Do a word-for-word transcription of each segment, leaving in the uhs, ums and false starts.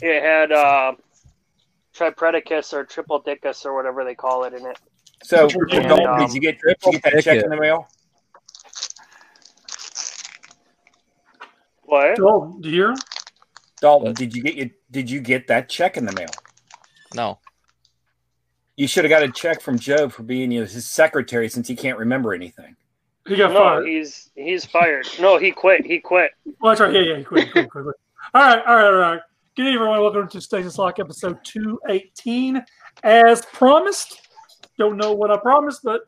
It had uh, tripredicus or triple dickus or whatever they call it in it. So, and, gold, um, did you get triple did you get that check in the mail? What? Dalton, here. Dalton, did you get your, did you get that check in the mail? No. You should have got a check from Joe for being his secretary since he can't remember anything. He got no, fired. He's he's fired. No, he quit. He quit. Well, that's right. Yeah, yeah, he quit. He quit, quit, quit. All right, all right, all right. Good evening, everyone. Welcome to Stasis Lock episode two eighteen. As promised, don't know what I promised, but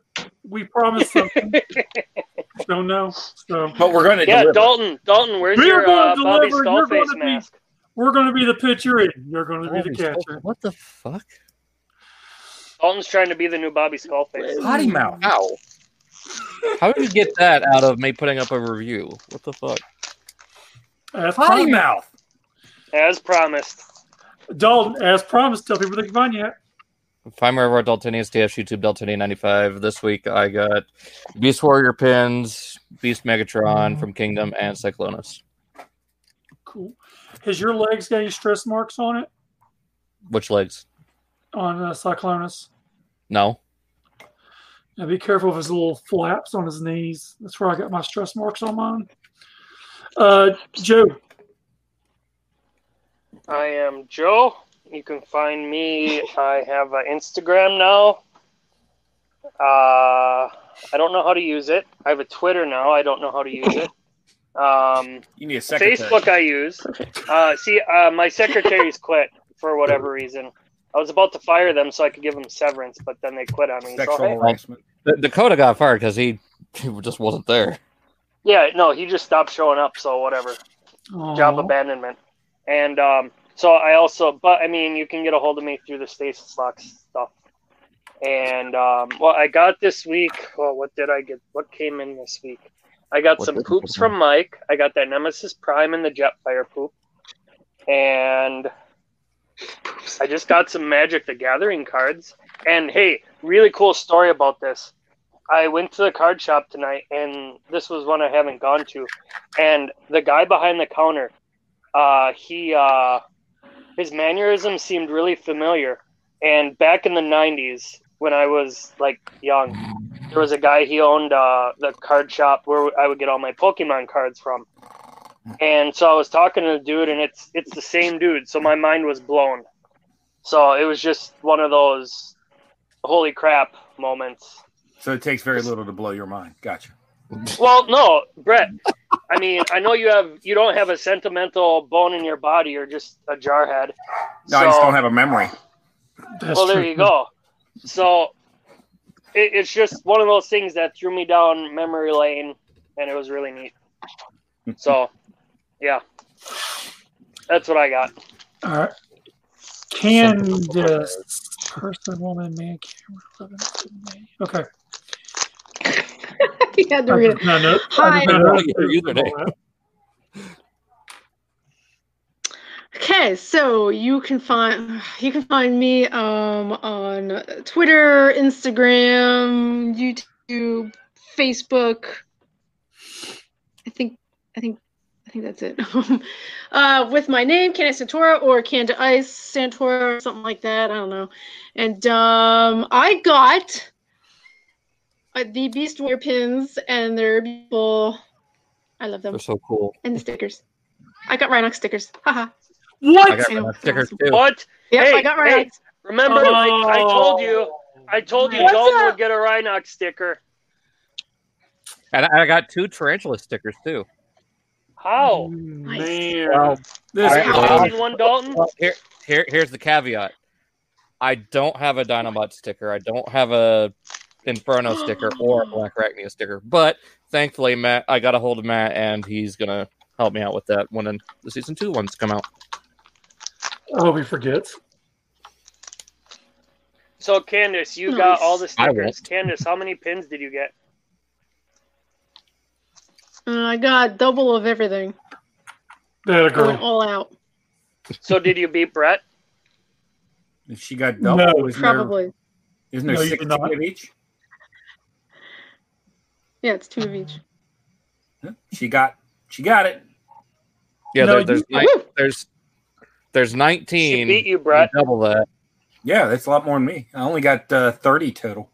we promised something. Don't know. So, but we're going to yeah, deliver. Dalton. Dalton, where's we your uh, Bobby Skullface mask? Be, we're going to be the pitcher in. You're going to be Bobby the catcher. Skull, what the fuck? Dalton's trying to be the new Bobby Skullface. Potty mouth. Ow. How did you get that out of me putting up a review? What the fuck? As potty mouth. As promised. Dalton, as promised, tell people they can find you at. Find me over at Daltonius, T F YouTube, Daltonian ninety-five. This week I got Beast Warrior pins, Beast Megatron mm. from Kingdom, and Cyclonus. Cool. Has your legs got any stress marks on it? Which legs? On uh, Cyclonus. No. Now be careful of his little flaps on his knees. That's where I got my stress marks on mine. Uh, Joe. I am Joe. You can find me. I have an Instagram now. Uh, I don't know how to use it. I have a Twitter now. I don't know how to use it. Um, you need a secretary. Facebook I use. Uh, see, uh, my secretaries quit for whatever reason. I was about to fire them so I could give them severance, but then they quit on me. Sexual so, hey, harassment. Dakota got fired because he, he just wasn't there. Yeah, no, he just stopped showing up, so whatever. Aww. Job abandonment. And um, so I also, but I mean, you can get a hold of me through the Stasis Lock stuff. And um, well, I got this week, well, what did I get? What came in this week? I got what some poops from Mike. I got that Nemesis Prime and the Jetfire poop. And I just got some Magic the Gathering cards. And, hey, really cool story about this. I went to the card shop tonight, and this was one I haven't gone to. And the guy behind the counter, uh, he uh, his mannerisms seemed really familiar. And back in the nineties, when I was, like, young, there was a guy, he owned uh, the card shop where I would get all my Pokemon cards from. And so I was talking to the dude, and it's it's the same dude. So my mind was blown. So it was just one of those holy crap moments. So it takes very little to blow your mind. Gotcha. Well, no, Brett. I mean, I know you have you don't have a sentimental bone in your body. You're just a jarhead. No, so, I just don't have a memory. That's well, there true. You go. So it, it's just one of those things that threw me down memory lane, and it was really neat. So. Yeah, that's what I got. All right. Can this person, woman, man, camera, eleven, okay. He had to read it. No, no. Hi. Okay, so you can find you can find me um, on Twitter, Instagram, YouTube, Facebook. I think. I think. I think that's it. uh, with my name, Candace Santora or Canda Ice Santora or something like that. I don't know. And um, I got uh, the Beast Warrior pins, and they're beautiful. I love them. They're so cool. And the stickers. I got Rhinox stickers. Haha. What? I got Rhinox stickers too. What? Yep, hey, I got Rhinox. Hey, remember, oh. like, I told you, I told you, Dalton would get a Rhinox sticker. And I got two Tarantula stickers too. How? Nice. Man. Well, this right, well, is one Dalton. Here, here, here's the caveat. I don't have a Dinobot sticker. I don't have a Inferno sticker or a Black Arachnia sticker. But thankfully, Matt, I got a hold of Matt, and he's gonna help me out with that when the season two ones come out. I hope he forgets. So, Candace, you nice. Got all the stickers. Candace, how many pins did you get? I got double of everything. That girl. I went all out. So did you beat Brett? If she got double, no, isn't probably. There, isn't there no, six of each? Yeah, it's two of each. She got, she got it. Yeah, no, there, there's, you, nine, there's There's nineteen. She beat you, Brett. Double that. Yeah, that's a lot more than me. I only got uh, thirty total.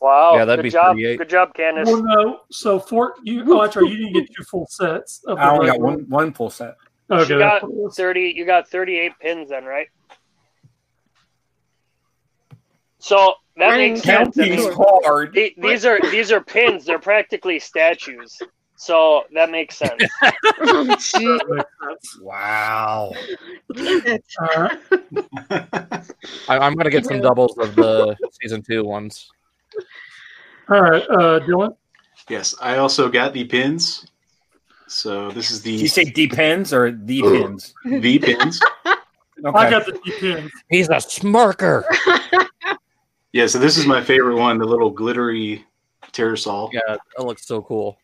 Wow. Yeah, that'd good be job. Good job, Candace. Well, no, so four, you, Electra, you didn't get two full sets. Of I only got one, one full set. Okay. You got thirty. You got thirty-eight pins then, right? So that Ring makes sense. These, hard. The, these are these are pins. They're practically statues. So that makes sense. Oh, wow. Uh, I, I'm gonna get some doubles of the season two ones. All right, uh, Dylan. Yes, I also got the pins. So this is the. Did you say D pins or the pins? The pins. Okay. I got the D pins. He's a smirker. Yeah, so this is my favorite one, the little glittery pterosol. Yeah, that looks so cool.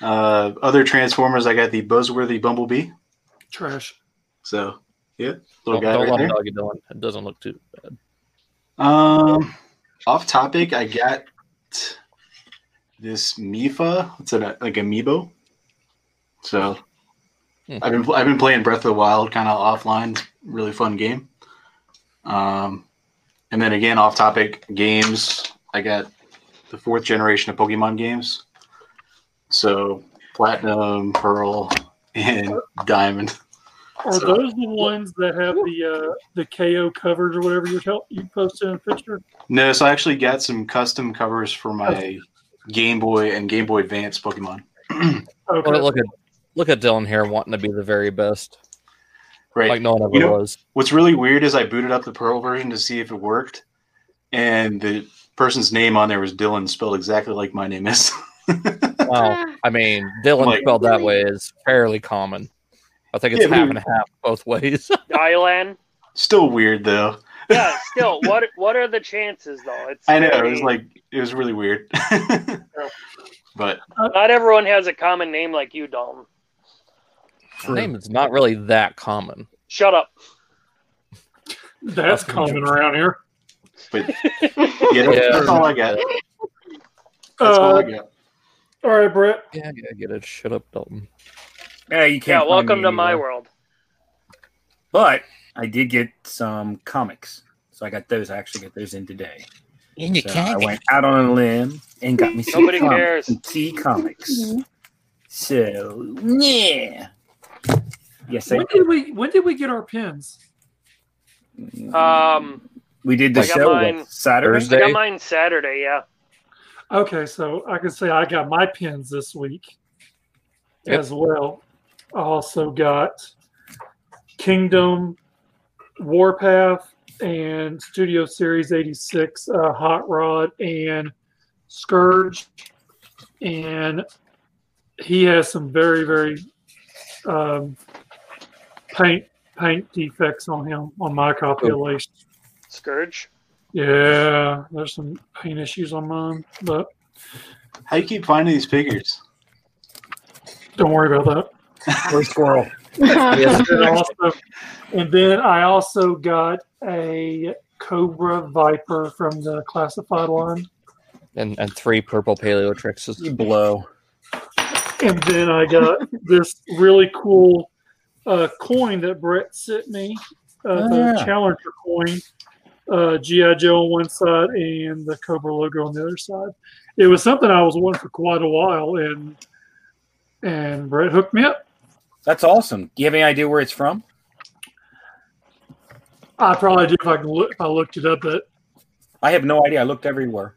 Uh, other Transformers, I got the Buzzworthy Bumblebee. Trash. So, yeah, little don't, guy don't right there. Doggy Dylan. It doesn't look too bad. Um, off topic, I got this Mifa. It's an, like Amiibo. So, mm-hmm. I've been I've been playing Breath of the Wild kind of offline. Really fun game. Um. And then again, off-topic games. I got the fourth generation of Pokemon games, so Platinum, Pearl, and Diamond. Are so, those the ones that have the uh, the K O covers or whatever you you posted in a picture? No, so I actually got some custom covers for my Game Boy and Game Boy Advance Pokemon. Okay. Well, look at look at Dylan here wanting to be the very best. Right. Like no one ever you know, was. What's really weird is I booted up the Pearl version to see if it worked, and the person's name on there was Dylan, spelled exactly like my name is. Well, I mean, Dylan like, spelled that way is fairly common. I think it's yeah, half we, and half both ways. Dylan. Still weird though. Yeah, still. What What are the chances though? It's I know pretty... it was like it was really weird. But not everyone has a common name like you, Dalton. Your name is not really that common. Shut up. That's, that's common around here. But yeah, that's, yeah, that's all I got. That's uh, all I got. All right, Brett. Yeah, yeah, get it. Shut up, Dalton. Yeah, you can't. Yeah, welcome to my world. But I did get some comics, so I got those. I actually got those in today. In your so I went out on a limb and got me some Nobody comics, cares. Some key comics. So yeah. Yes, when I did we when did we get our pins? Um, we did the I show mine, Saturday. Thursday. I got mine Saturday, yeah. Okay, so I can say I got my pins this week yep. as well. I also got Kingdom Warpath and Studio Series eighty-six, uh, Hot Rod and Scourge, and he has some very very. Um, paint paint defects on him on my copy at least. Scourge. Yeah, there's some paint issues on mine. But how do you keep finding these figures? Don't worry about that. Where's Squirrel? also, and then I also got a Cobra Viper from the classified line, and and three purple Paleo Trixes. You blow. And then I got this really cool uh, coin that Brett sent me, uh, oh, the yeah. Challenger coin, uh, G I. Joe on one side and the Cobra logo on the other side. It was something I was wanting for quite a while, and and Brett hooked me up. That's awesome. Do you have any idea where it's from? I probably do if I, can look, if I looked it up. But I have no idea. I looked everywhere.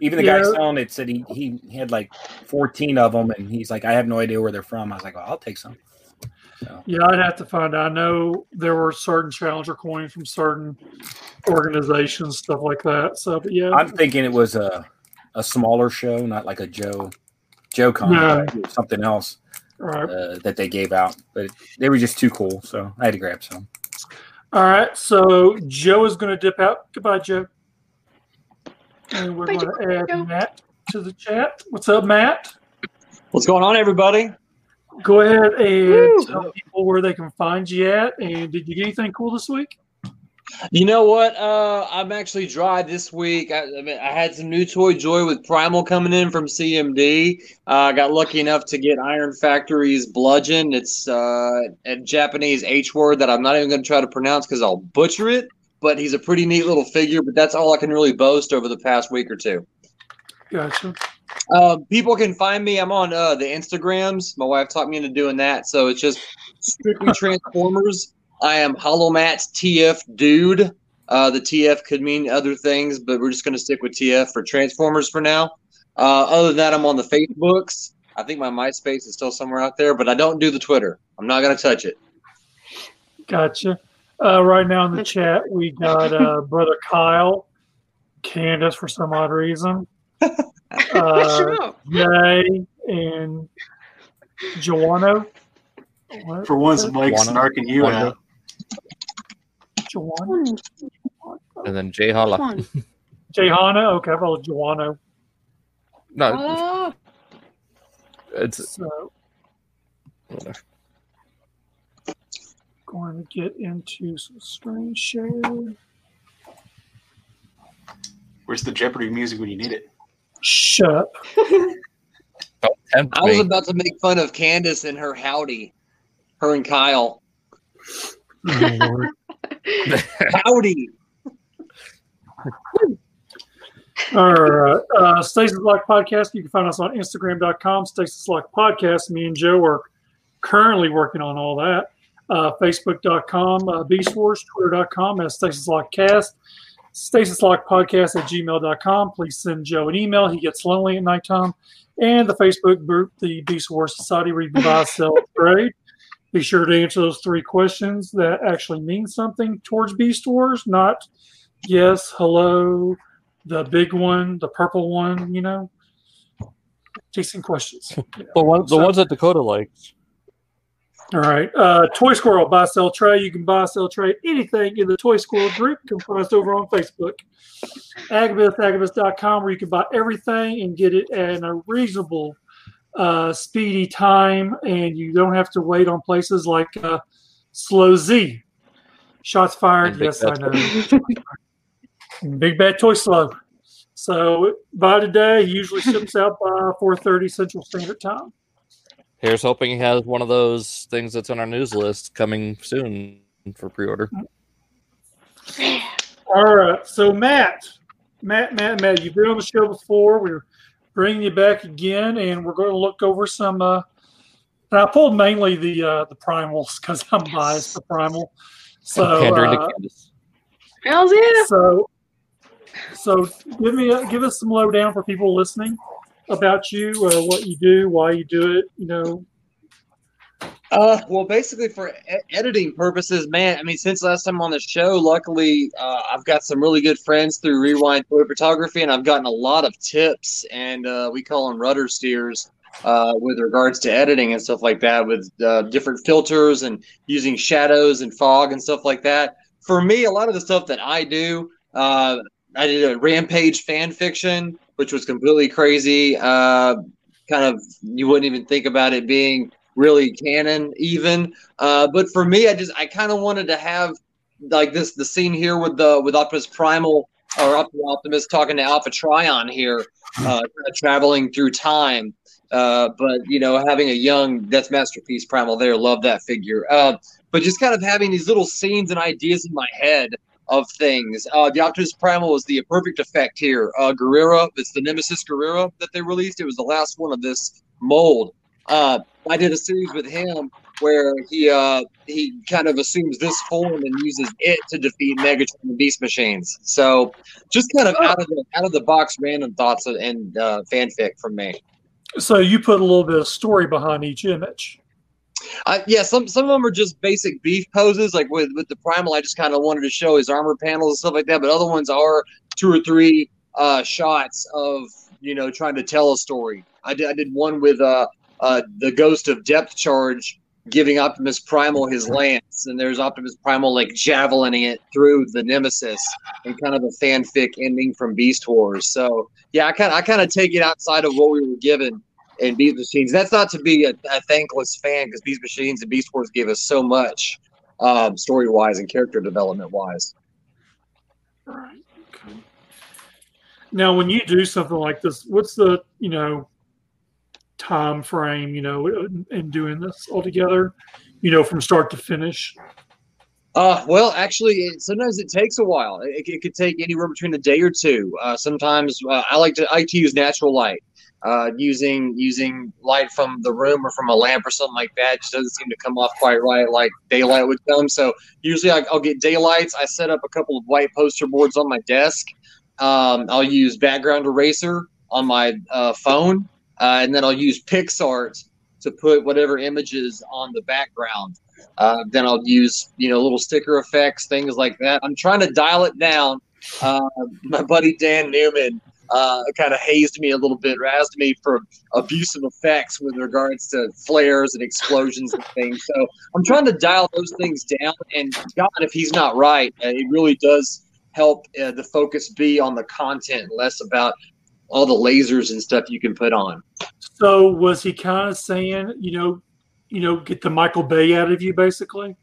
Even the yeah. guy selling it said he, he had like fourteen of them, and he's like, I have no idea where they're from. I was like, well, I'll take some. So. Yeah, I'd have to find out. I know there were certain Challenger coins from certain organizations, stuff like that. So, but yeah. I'm thinking it was a, a smaller show, not like a Joe Joe con, no. something else right. uh, that they gave out. But they were just too cool, so I had to grab some. All right, so Joe is going to dip out. Goodbye, Joe. And we're going to add Matt to the chat. What's up, Matt? What's going on, everybody? Go ahead and Woo. Tell people where they can find you at. And did you do anything cool this week? You know what? Uh, I'm actually dry this week. I, I, mean, I had some new toy joy with Primal coming in from C M D. I uh, got lucky enough to get Iron Factory's Bludgeon. It's uh, a Japanese H word that I'm not even going to try to pronounce because I'll butcher it. But he's a pretty neat little figure. But that's all I can really boast over the past week or two. Gotcha. Uh, people can find me. I'm on uh, the Instagrams. My wife taught me into doing that. So it's just strictly Transformers. I am HoloMats T F Dude. Uh, the T F could mean other things, but we're just going to stick with T F for Transformers for now. Uh, other than that, I'm on the Facebooks. I think my MySpace is still somewhere out there, but I don't do the Twitter. I'm not going to touch it. Gotcha. Uh, right now in the chat, we got uh, Brother Kyle, Candace for some odd reason, uh, Jay, and Joanna. What? For once, Mike's snarking you out. Juana? And then Jay Hala. Jay Hana? Okay, well, Juano. No. Uh, it's so, going to get into some screen share. Where's the Jeopardy music when you need it? Shut up. I was about to make fun of Candace and her howdy. Her and Kyle. Oh, Lord. Howdy. All right. Uh, Stasis Lock Podcast. You can find us on Instagram dot com, Stasis Lock Podcast. Me and Joe are currently working on all that. Uh, Facebook dot com, uh, Beast Wars, Twitter dot com, as Stasis Lock Cast, Stasis Lock Podcast at gmail dot com. Please send Joe an email. He gets lonely at nighttime. And the Facebook group, the Beast Wars Society, where you can buy, sell, trade. Be sure to answer those three questions that actually mean something towards Beast Wars, not yes, hello, the big one, the purple one, you know. Decent questions. You know. The, one, the so, ones that Dakota likes. All right. Uh, Toy Squirrel, buy, sell, trade. You can buy, sell, trade anything in the Toy Squirrel group comprised over on Facebook. Agabus, agabus dot com, where you can buy everything and get it at a reasonable uh speedy time, and you don't have to wait on places like uh Slow Z. Shots fired. Yes, I know. Big Bad Toy Slow. So by today, he usually ships out by four thirty Central Standard Time. Here's hoping he has one of those things that's on our news list coming soon for pre-order. All right. So Matt, Matt, Matt, Matt, you've been on the show before. We were bringing you back again, and we're going to look over some. Uh, and I pulled mainly the uh, the primals because I'm biased for primal. So, uh, hell's yeah. So, so give me a, give us some lowdown for people listening about you, uh, what you do, why you do it. You know. Uh, well, basically for e- editing purposes, man. I mean, since last time on the show, luckily uh, I've got some really good friends through Rewind Toy Photography, and I've gotten a lot of tips, and uh, we call them rudder steers uh, with regards to editing and stuff like that, with uh, different filters and using shadows and fog and stuff like that. For me, a lot of the stuff that I do, uh, I did a Rampage fan fiction, which was completely crazy. Uh, kind of, you wouldn't even think about it being really canon even, uh but for me, I just I kind of wanted to have like this the scene here with the with Optimus Primal or Optimus talking to Alpha Trion here, uh kind of traveling through time, uh but you know, having a young Death Masterpiece Primal there, love that figure, uh but just kind of having these little scenes and ideas in my head of things. Uh the Optimus Primal was the perfect effect here. uh Guerrera, it's the Nemesis Guerrera that they released. It was the last one of this mold. uh I did a series with him where he uh, he kind of assumes this form and uses it to defeat Megatron and Beast Machines. So just kind of out of the out of the box, random thoughts and uh, fanfic from me. So you put a little bit of story behind each image. Uh, yeah, some some of them are just basic beef poses. Like with, with the Primal, I just kind of wanted to show his armor panels and stuff like that. But other ones are two or three uh, shots of, you know, trying to tell a story. I did I did one with uh. Uh, the ghost of Depth Charge giving Optimus Primal his lance, and there's Optimus Primal like javelining it through the Nemesis, and kind of a fanfic ending from Beast Wars. So yeah, I kind I kind of take it outside of what we were given in Beast Machines. That's not to be a, a thankless fan, because Beast Machines and Beast Wars gave us so much um, story wise and character development wise. Right. Okay. Now, when you do something like this, what's the, you know, time frame, you know, in doing this altogether, you know, from start to finish? Uh, well, actually, it, sometimes it takes a while. It, it could take anywhere between a day or two. Uh, sometimes uh, I like to I like to use natural light, uh, using using light from the room or from a lamp or something like that. It just doesn't seem to come off quite right like daylight would come. So usually I, I'll get daylights. I set up a couple of white poster boards on my desk. Um, I'll use background eraser on my uh, phone, uh, and then I'll use PixArt to put whatever images on the background. Uh, then I'll use, you know, little sticker effects, things like that. I'm trying to dial it down. Uh, my buddy Dan Newman uh, kind of hazed me a little bit, razzed me for abusive effects with regards to flares and explosions and things. So I'm trying to dial those things down. And God, if he's not right, it really does help uh, the focus be on the content, less about all the lasers and stuff you can put on. So was he kind of saying, you know, you know, get the Michael Bay out of you, basically?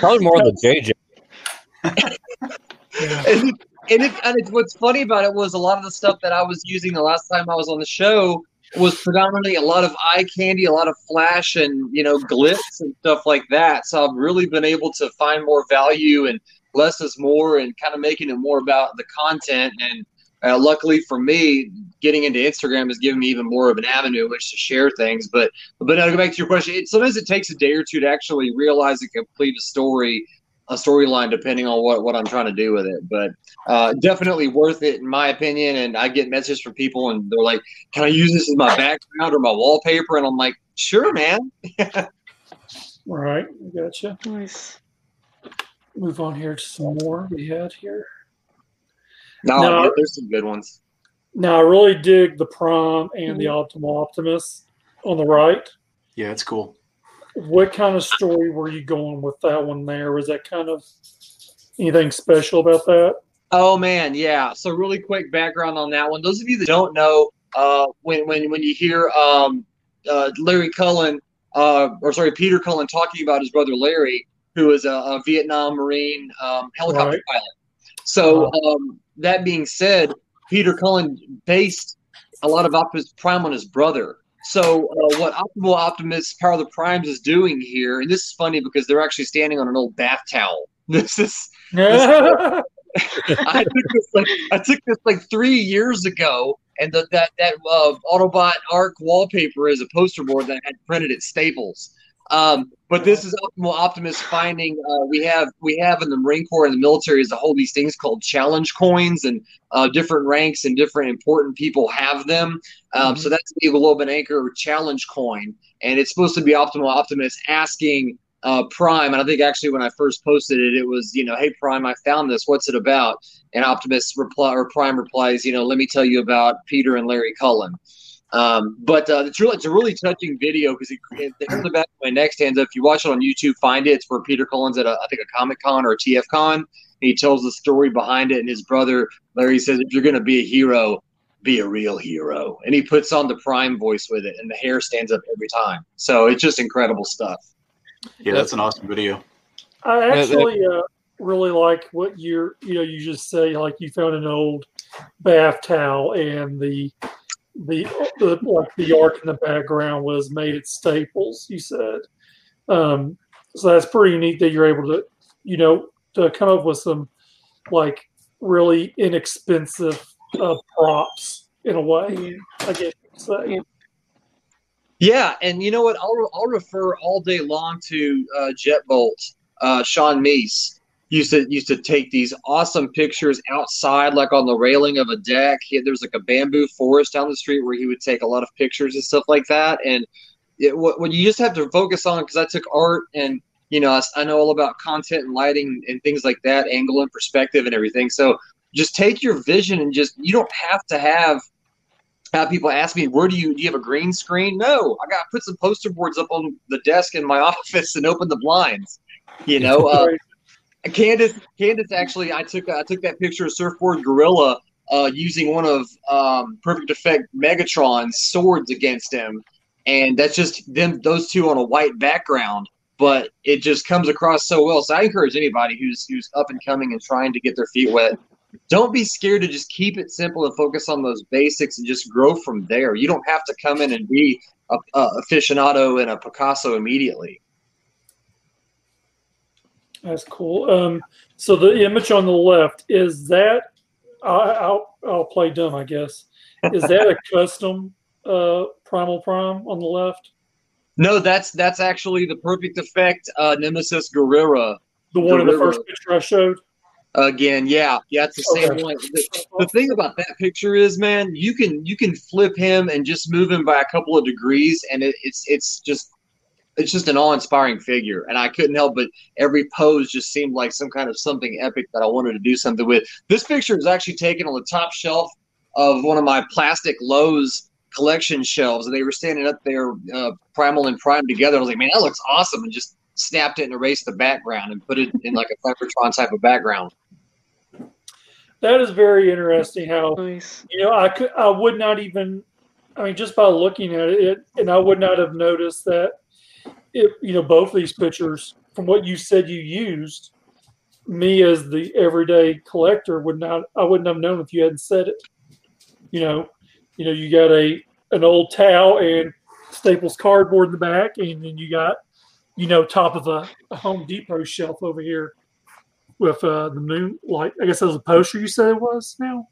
Probably more than J J. Yeah. And, it, and, it, and it, what's funny about it was a lot of the stuff that I was using the last time I was on the show was predominantly a lot of eye candy, a lot of flash and, you know, glitz and stuff like that. So I've really been able to find more value and less is more and kind of making it more about the content. And Uh, luckily for me, getting into Instagram has given me even more of an avenue in which to share things. But but now to go back to your question, it, sometimes it takes a day or two to actually realize and complete a story, a storyline, depending on what, what I'm trying to do with it. But uh, definitely worth it, in my opinion. And I get messages from people, and they're like, can I use this as my background or my wallpaper? And I'm like, sure, man. All right. I gotcha. Nice. Move on here to some more we had here. No, now, there's some good ones. Now, I really dig the Prime and the Optimal Optimist on the right. Yeah, it's cool. What kind of story were you going with that one there? Was that kind of anything special about that? Oh, man, yeah. So really quick background on that one. Those of you that don't know, uh, when, when, when you hear um, uh, Larry Cullen, uh, or sorry, Peter Cullen talking about his brother Larry, who is a, a Vietnam Marine um, helicopter right. pilot. So um, that being said, Peter Cullen based a lot of his Prime on his brother. So uh, what Optimal Optimist Power of the Primes is doing here, and this is funny because they're actually standing on an old bath towel. This is, this is I took this like I took this like three years ago, and the, that that uh, Autobot Arc wallpaper is a poster board that I had printed at Staples. Um, but this is Optimal Optimist finding uh, we have we have in the Marine Corps and the military is a whole these things called challenge coins, and uh, different ranks and different important people have them. Um, mm-hmm. So that's the Eagle Lobe and Anchor challenge coin, and it's supposed to be Optimal Optimist asking uh, Prime. And I think actually when I first posted it, it was you know, hey Prime, I found this. What's it about? And Optimist reply or Prime replies, you know, let me tell you about Peter and Larry Cullen. Um, but uh, it's really it's a really touching video because it, the back of my neck stands up. If you watch it on YouTube, find it. It's where Peter Cullen's at a, I think a Comic Con or a T F Con, and he tells the story behind it. And his brother Larry says, "If you're going to be a hero, be a real hero." And he puts on the Prime voice with it, and the hair stands up every time. So it's just incredible stuff. Yeah, that's an awesome video. I actually uh, really like what you're you know you just say like you found an old bath towel and the. The, the like the arc in the background was made at Staples, you said. Um, so that's pretty neat that you're able to, you know, to come up with some like really inexpensive uh, props in a way, I guess you could say. Yeah, and you know what? I'll I'll refer all day long to uh, JetBolt, uh, Sean Meese. Used to used to take these awesome pictures outside, like on the railing of a deck. He, there was like a bamboo forest down the street where he would take a lot of pictures and stuff like that. And it, what, what you just have to focus on, because I took art and you know I, I know all about content and lighting and things like that, angle and perspective and everything. So just take your vision and just you don't have to have. How people ask me, where do you do you have a green screen? No, I got to put some poster boards up on the desk in my office and open the blinds. You know. Uh, Candace, Candace, actually, I took I took that picture of Surfboard Gorilla uh, using one of um, Perfect Effect Megatron's swords against him, and that's just them those two on a white background. but it just comes across so well. So I encourage anybody who's who's up and coming and trying to get their feet wet, don't be scared to just keep it simple and focus on those basics and just grow from there. You don't have to come in and be a, a aficionado and a Picasso immediately. That's cool. Um, so the image on the left, is that I, I'll, I'll play dumb, I guess. Is that a custom uh, Primal Prime on the left? No, that's that's actually the Perfect Effect uh, Nemesis Guerrera. The one Guerrera. in the first picture I showed? Again, yeah, yeah, it's the same okay. one. The, the thing about that picture is, man, you can you can flip him and just move him by a couple of degrees, and it, it's it's just it's just an awe-inspiring figure. And I couldn't help but every pose just seemed like some kind of something epic that I wanted to do something with. This picture is actually taken on the top shelf of one of my plastic Lowe's collection shelves, and they were standing up there, uh, Primal and Prime together. I was like, man, that looks awesome, and just snapped it and erased the background and put it in like a Cybertron type of background. That is very interesting. How nice. you know I could I would not even I mean just by looking at it, and I would not have noticed that. It, you know, both these pictures, from what you said you used, me as the everyday collector would not I wouldn't have known if you hadn't said it. You know, you know you got a an old towel and Staples cardboard in the back, and then you got, you know, top of a, a Home Depot shelf over here with uh, the moonlight. I guess that was a poster you said it was now?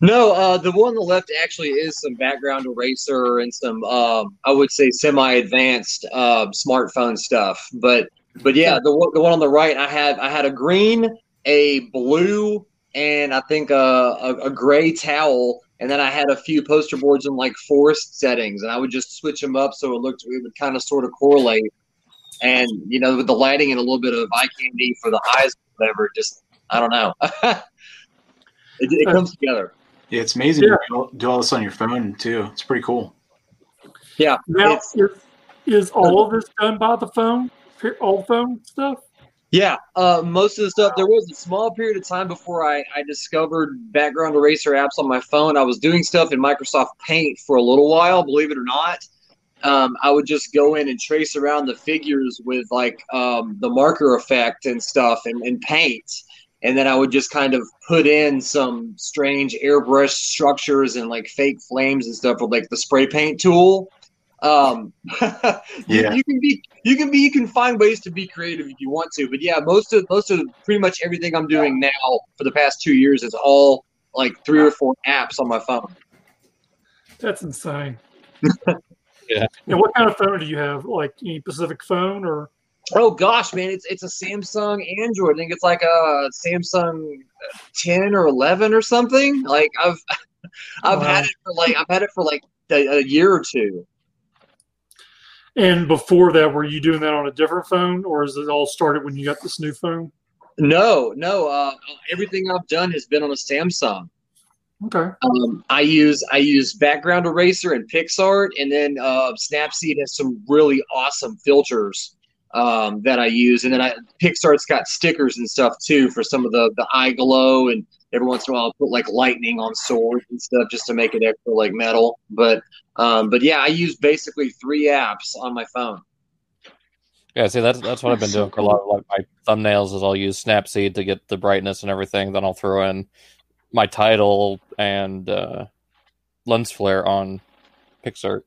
No, uh, the one on the left actually is some background eraser and some, um, I would say, semi-advanced uh, smartphone stuff. But but yeah, the, the one on the right, I had I had a green, a blue, and I think a, a, a gray towel. And then I had a few poster boards in like forest settings, and I would just switch them up so it looked, it would kind of sort of correlate. And, you know, with the lighting and a little bit of eye candy for the eyes, whatever, just, I don't know. it, it comes together. Yeah, it's amazing yeah. to do all this on your phone, too. It's pretty cool. Yeah. Now, is all of this done by the phone? All phone stuff? Yeah, uh, most of the stuff. There was a small period of time before I, I discovered background eraser apps on my phone. I was doing stuff in Microsoft Paint for a little while, believe it or not. Um, I would just go in and trace around the figures with like um, the marker effect and stuff and, and paint. And then I would just kind of put in some strange airbrush structures and like fake flames and stuff with like the spray paint tool. Um, yeah. you, you can be, you can be, you can find ways to be creative if you want to, but yeah, most of, most of pretty much everything I'm doing now for the past two years is all like three or four apps on my phone. That's insane. Yeah. And what kind of phone do you have? Like any specific phone or? Oh gosh, man, it's it's a Samsung Android. I think it's like a Samsung ten or eleven or something. Like I've I've wow. had it for like I've had it for like a, a year or two. And before that, were you doing that on a different phone, or is it all started when you got this new phone? No, no. Uh, everything I've done has been on a Samsung. Okay. Um, I use I use background eraser and PixArt, and then uh, Snapseed has some really awesome filters um, that I use, and then I, PixArt's got stickers and stuff too for some of the the eye glow, and every once in a while I'll put like lightning on swords and stuff just to make it extra like metal. But um, but yeah, I use basically three apps on my phone. Yeah, see, that's that's what I've been doing for a lot. Like my thumbnails is I'll use Snapseed to get the brightness and everything. Then I'll throw in my title and uh, lens flare on PixArt.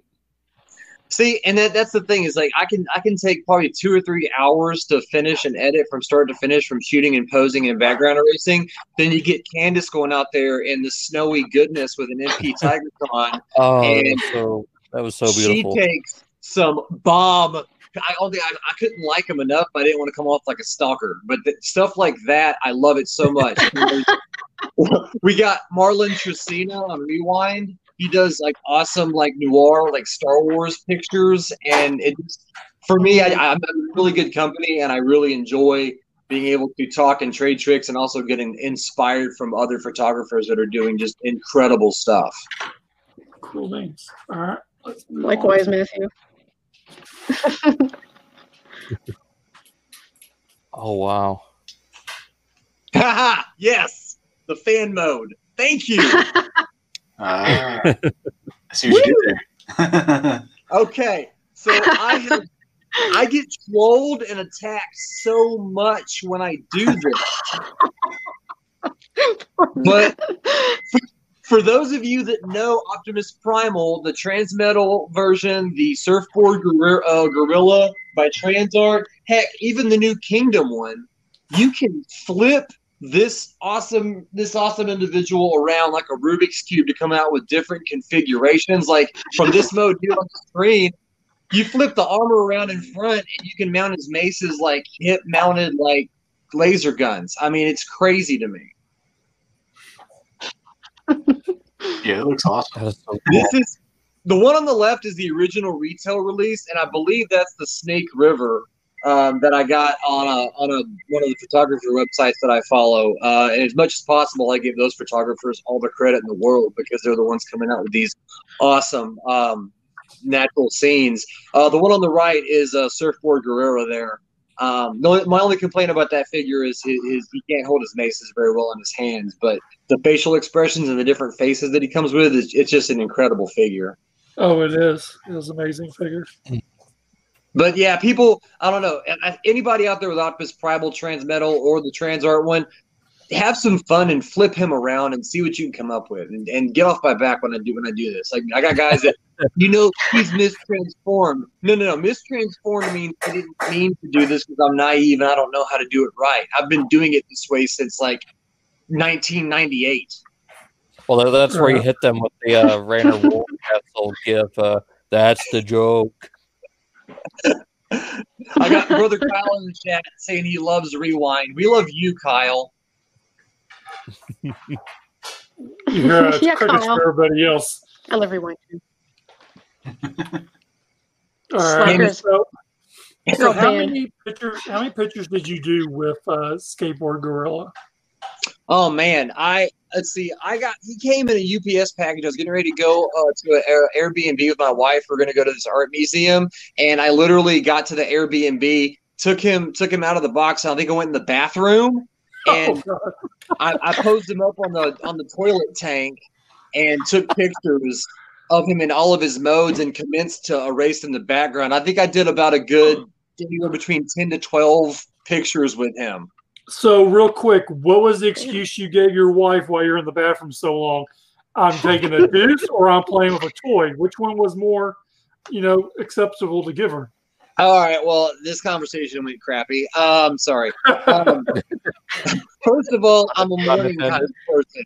See, and that, that's the thing is like I can I can take probably two or three hours to finish and edit from start to finish, from shooting and posing and background erasing. Then you get Candace going out there in the snowy goodness with an M P Tigertron. oh, and so, that was so beautiful. She takes some bomb. I only I, I couldn't like him enough. I didn't want to come off like a stalker, but the, stuff like that, I love it so much. We got Marlon Tresina on Rewind. He does like awesome, like noir, like Star Wars pictures, and it just, for me, I, I'm in really good company, and I really enjoy being able to talk and trade tricks, and also getting inspired from other photographers that are doing just incredible stuff. Cool, thanks. All right. Likewise, Matthew. Oh wow! Haha! Yes. The fan mode. Thank you. Uh, I see what you did there. Okay. So I have I get trolled and attacked so much when I do this. But for, for those of you that know Optimus Primal, the Transmetal version, the Surfboard Gorilla, uh, Gorilla by Transart, heck, even the New Kingdom one, you can flip this awesome this awesome individual around like a Rubik's Cube to come out with different configurations. Like from this mode here on the screen, you flip the armor around in front and you can mount his maces like hip mounted like laser guns. I mean, it's crazy to me. Yeah, it looks awesome. That is so cool. This is the one on the left is the original retail release, and I believe that's the Snake River Um, that I got on a on a one of the photographer websites that I follow, uh, and as much as possible, I give those photographers all the credit in the world because they're the ones coming out with these awesome um, natural scenes. Uh, the one on the right is a uh, Surfboard Guerrero. There, um, no, my only complaint about that figure is, his, is he can't hold his maces very well in his hands, but the facial expressions and the different faces that he comes with, it's, it's just an incredible figure. Oh, it is. It was an amazing figure. But yeah, people, I don't know, anybody out there with Optimus Primal, Transmetal, or the Transart one, have some fun and flip him around and see what you can come up with, and, and get off my back when I do when I do this. Like I got guys that, you know, he's mistransformed. No, no, no, mistransformed means I didn't mean to do this because I'm naive and I don't know how to do it right. I've been doing it this way since like nineteen ninety-eight. Well, that's where you hit them with the uh, Rainer Wolfcastle gif. Uh, that's the joke. I got Brother Kyle in the chat saying he loves Rewind. We love you, Kyle. You're yeah, yeah, Kyle. For everybody else. I love Rewind too. All right. So, so how many pictures? How many pictures did you do with uh, Skateboard Gorilla? Oh man, I let's see. I got he came in a U P S package. I was getting ready to go uh, to an Airbnb with my wife. We're going to go to this art museum, and I literally got to the Airbnb, took him took him out of the box. I think I went in the bathroom, and oh, I, I posed him up on the on the toilet tank, and took pictures of him in all of his modes, and commenced to erase in the background. I think I did about a good anywhere between ten to twelve pictures with him. So real quick, what was the excuse you gave your wife while you're in the bathroom so long? I'm taking a deuce or I'm playing with a toy. Which one was more, you know, acceptable to give her? All right. Well, this conversation went crappy. I'm um, sorry. Um, first of all, I'm a morning kind of person.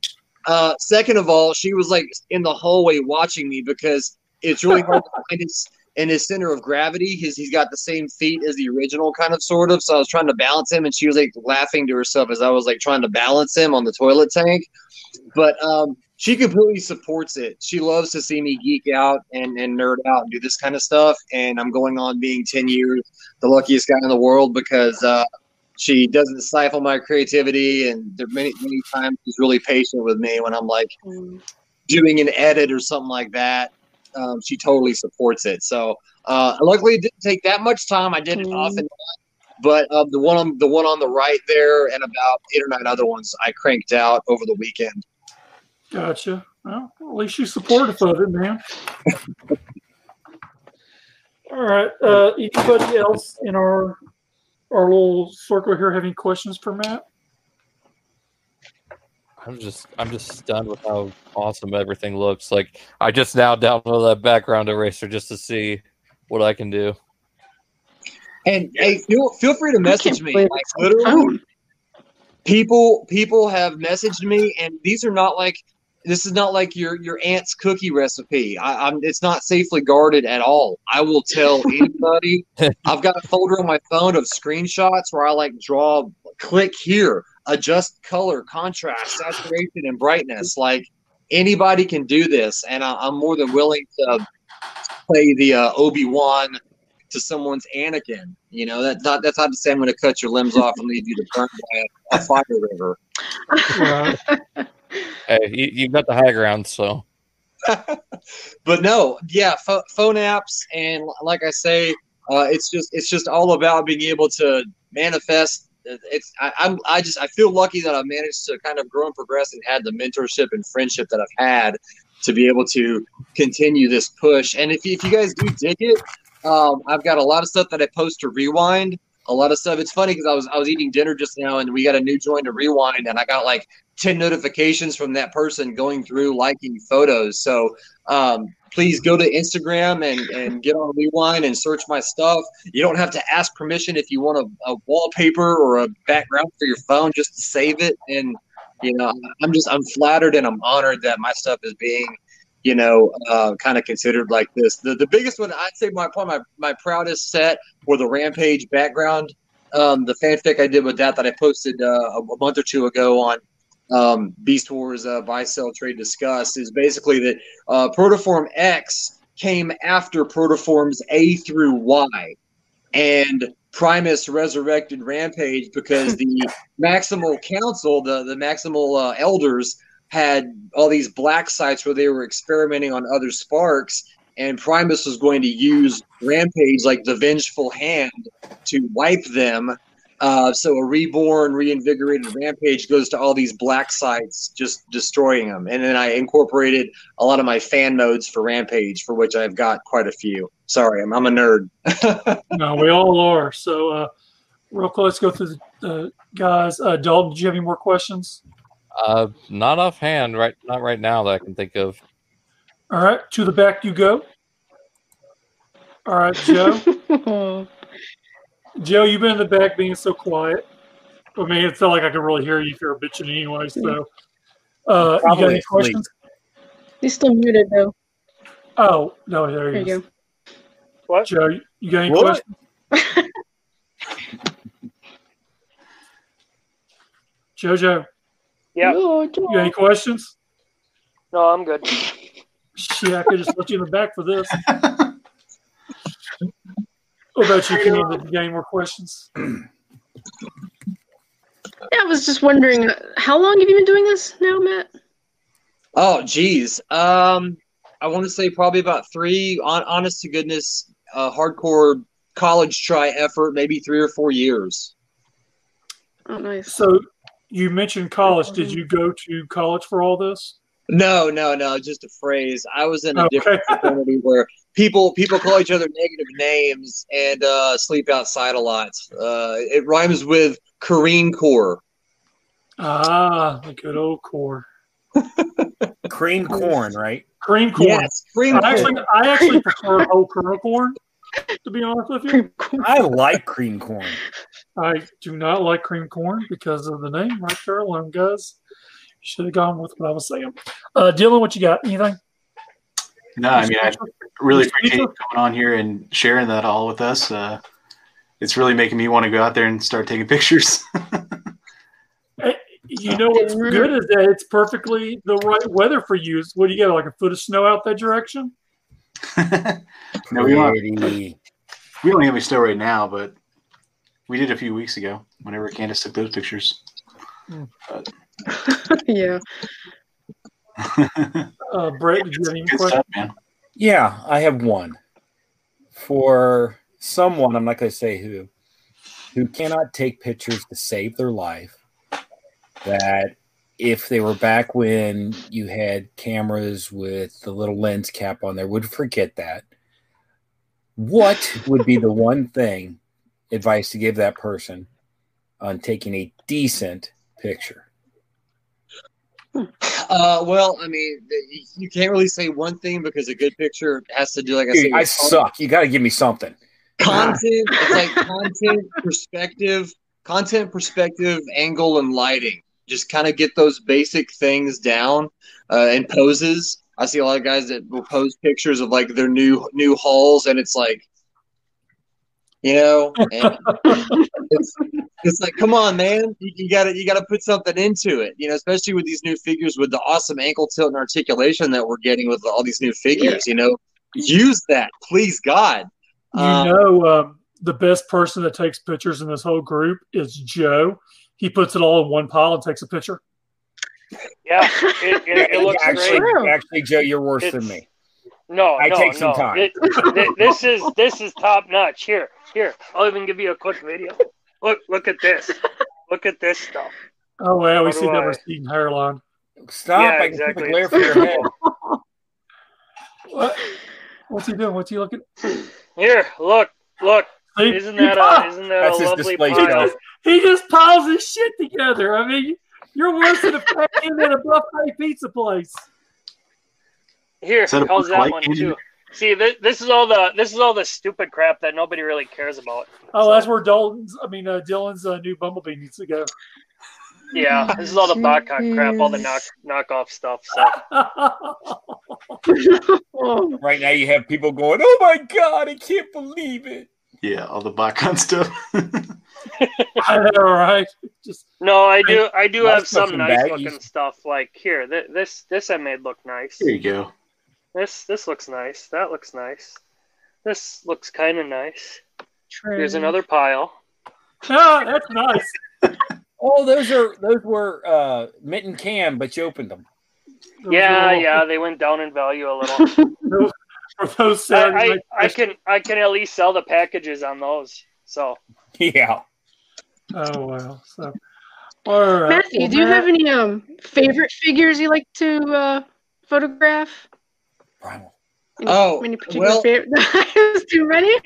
Uh, second of all, she was like in the hallway watching me because it's really hard to find his in his center of gravity. His, he's got the same feet as the original kind of sort of. So I was trying to balance him, and she was like laughing to herself as I was like trying to balance him on the toilet tank. But um, she completely supports it. She loves to see me geek out and, and nerd out and do this kind of stuff. And I'm going on being ten years the luckiest guy in the world because uh, she doesn't stifle my creativity. And there many, many times she's really patient with me when I'm like doing an edit or something like that. Um, she totally supports it. So uh, luckily, it didn't take that much time. I did it mm. off and on, but uh, the one on the one on the right there, and about eight or nine other ones, I cranked out over the weekend. Gotcha. Well, at least you're supportive of it, man. All right. Uh, anybody else in our our little circle here have any questions for Matt? I'm just, I'm just stunned with how awesome everything looks. Like, I just now downloaded that background eraser just to see what I can do. And hey, feel, feel free to message me. Like, literally, people, people have messaged me, and these are not like, this is not like your your aunt's cookie recipe. I, I'm, it's not safely guarded at all. I will tell anybody. I've got a folder on my phone of screenshots where I like draw, click here, adjust color, contrast, saturation, and brightness. Like anybody can do this, and I, I'm more than willing to play the uh, Obi-Wan to someone's Anakin. You know, that's not that's not to say I'm going to cut your limbs off and leave you to burn by a, a fire river. Yeah. Hey, you, you've got the high ground, so. But no, yeah, fo- phone apps, and like I say, uh, it's just it's just all about being able to manifest. It's I, I'm I just I feel lucky that I've managed to kind of grow and progress and had the mentorship and friendship that I've had to be able to continue this push. And if you, if you guys do dig it, Um, I've got a lot of stuff that I post to Rewind. A lot of stuff. It's funny because I was I was eating dinner just now, and we got a new join to Rewind, and I got like ten notifications from that person going through liking photos. So um, please go to Instagram and, and get on Rewind and search my stuff. You don't have to ask permission if you want a, a wallpaper or a background for your phone, just to save it. And you know, I'm just I'm flattered and I'm honored that my stuff is being, you know, uh, kind of considered like this. The the biggest one, I'd say my my, my proudest set were the Rampage background, um, the fanfic I did with that that I posted uh, a month or two ago on um, Beast Wars uh, Buy, Sell, Trade, Discuss, is basically that uh, Protoform X came after Protoforms A through Y, and Primus resurrected Rampage because the Maximal Council, the, the Maximal uh, Elders, had all these black sites where they were experimenting on other sparks, and Primus was going to use Rampage like the vengeful hand to wipe them. Uh, so a reborn, reinvigorated Rampage goes to all these black sites, just destroying them. And then I incorporated a lot of my fan modes for Rampage, for which I've got quite a few. Sorry, I'm, I'm a nerd. No, we all are. So uh, real quick, let's go through the uh, guys. Uh, Dalton, did you have any more questions? Uh, not offhand, right? Not right now that I can think of. All right, to the back you go. All right, Joe. Joe, you've been in the back being so quiet. I mean, it's not like I can really hear you if you're bitching anyway. So, uh, you got any questions? He's still muted though. Oh no, there he there is. You go. What, Joe? You got any what? questions? Jojo. Yeah. You got any questions? No, I'm good. Shit, I could just let you in the back for this. What about you, Kenny? Did you get any more questions? Yeah, I was just wondering, how long have you been doing this now, Matt? Oh, geez. Um, I want to say probably about three, on, honest to goodness, uh, hardcore college try effort, maybe three or four years. Oh, nice. So, you mentioned college. Did you go to college for all this? No, no, no. Just a phrase. I was in a okay. different community where people people call each other negative names and uh, sleep outside a lot. Uh, it rhymes with Kareen Corps. Ah, the good old Corps. Cream corn, right? Cream corn. Yes, cream corn. I actually, I actually prefer old kernel corn, to be honest with you. I like cream corn. I do not like cream corn because of the name right there alone, guys. You should have gone with what I was saying. Uh, Dylan, what you got? Anything? No, I mean, I really appreciate you coming on here and sharing that all with us. Uh, it's really making me want to go out there and start taking pictures. You know what's good is that it's perfectly the right weather for you. What do you got, like a foot of snow out that direction? No, we don't, we don't have any snow right now, but we did a few weeks ago whenever Candace took those pictures. But, yeah. uh, Brett, did you have any questions? Stuff, yeah, I have one. For someone, I'm not going to say who, who cannot take pictures to save their life, that if they were back when you had cameras with the little lens cap on there, would forget that. What would be the one thing advice to give that person on taking a decent picture? Uh, well, I mean, you can't really say one thing because a good picture has to do, like I said, I suck. You got to give me something. Content, it's like content, perspective, content, perspective, angle, and lighting. Just kind of get those basic things down, uh, and poses. I see a lot of guys that will post pictures of like their new new hauls, and it's like, you know, and it's, it's like, come on, man, you, you gotta, you gotta put something into it, you know, especially with these new figures, with the awesome ankle tilt and articulation that we're getting with all these new figures, you know, use that, please God. You um, know, um, the best person that takes pictures in this whole group is Joe. He puts it all in one pile and takes a picture. Yeah. It, it, it looks actually, great. Actually, Joe, you're worse it's, than me. No, I no, take some no. time. It, it, this is this is top notch. Here, here. I'll even give you a quick video. Look, look at this. Look at this stuff. Oh wow, well, we see that receding hairline. Stop! Yeah, I exactly. can see the glare for your head. What? What's he doing? What's he looking? Here, look, look. Isn't that a, isn't that That's a lovely pile? He just piles his shit together. I mean, you're worse than a fucking at a buffet pizza place. Here, how's that one too? See, this, this is all the this is all the stupid crap that nobody really cares about. Oh, so. That's where Dalton's. I mean, uh, Dylan's uh, new Bumblebee needs to go. Yeah, this is all the knockoff crap, all the knock knockoff stuff. So. Right now, you have people going, "Oh my god, I can't believe it!" Yeah, all the Botcon stuff. I know, right? Just no, I do. I do have some nice baggies. Looking stuff. Like here, th- this this I made look nice. There you go. This this looks nice. That looks nice. This looks kind of nice. True. Here's another pile. Ah, that's nice. Oh, those are those were uh, mint and cam, but you opened them. Those yeah, little... yeah, they went down in value a little. those, those I, I, I can I can at least sell the packages on those. So yeah. Oh wow. So all right. Matthew, well, do you Matt... have any um favorite figures you like to uh, photograph? Primal. Any, oh, any well, too many.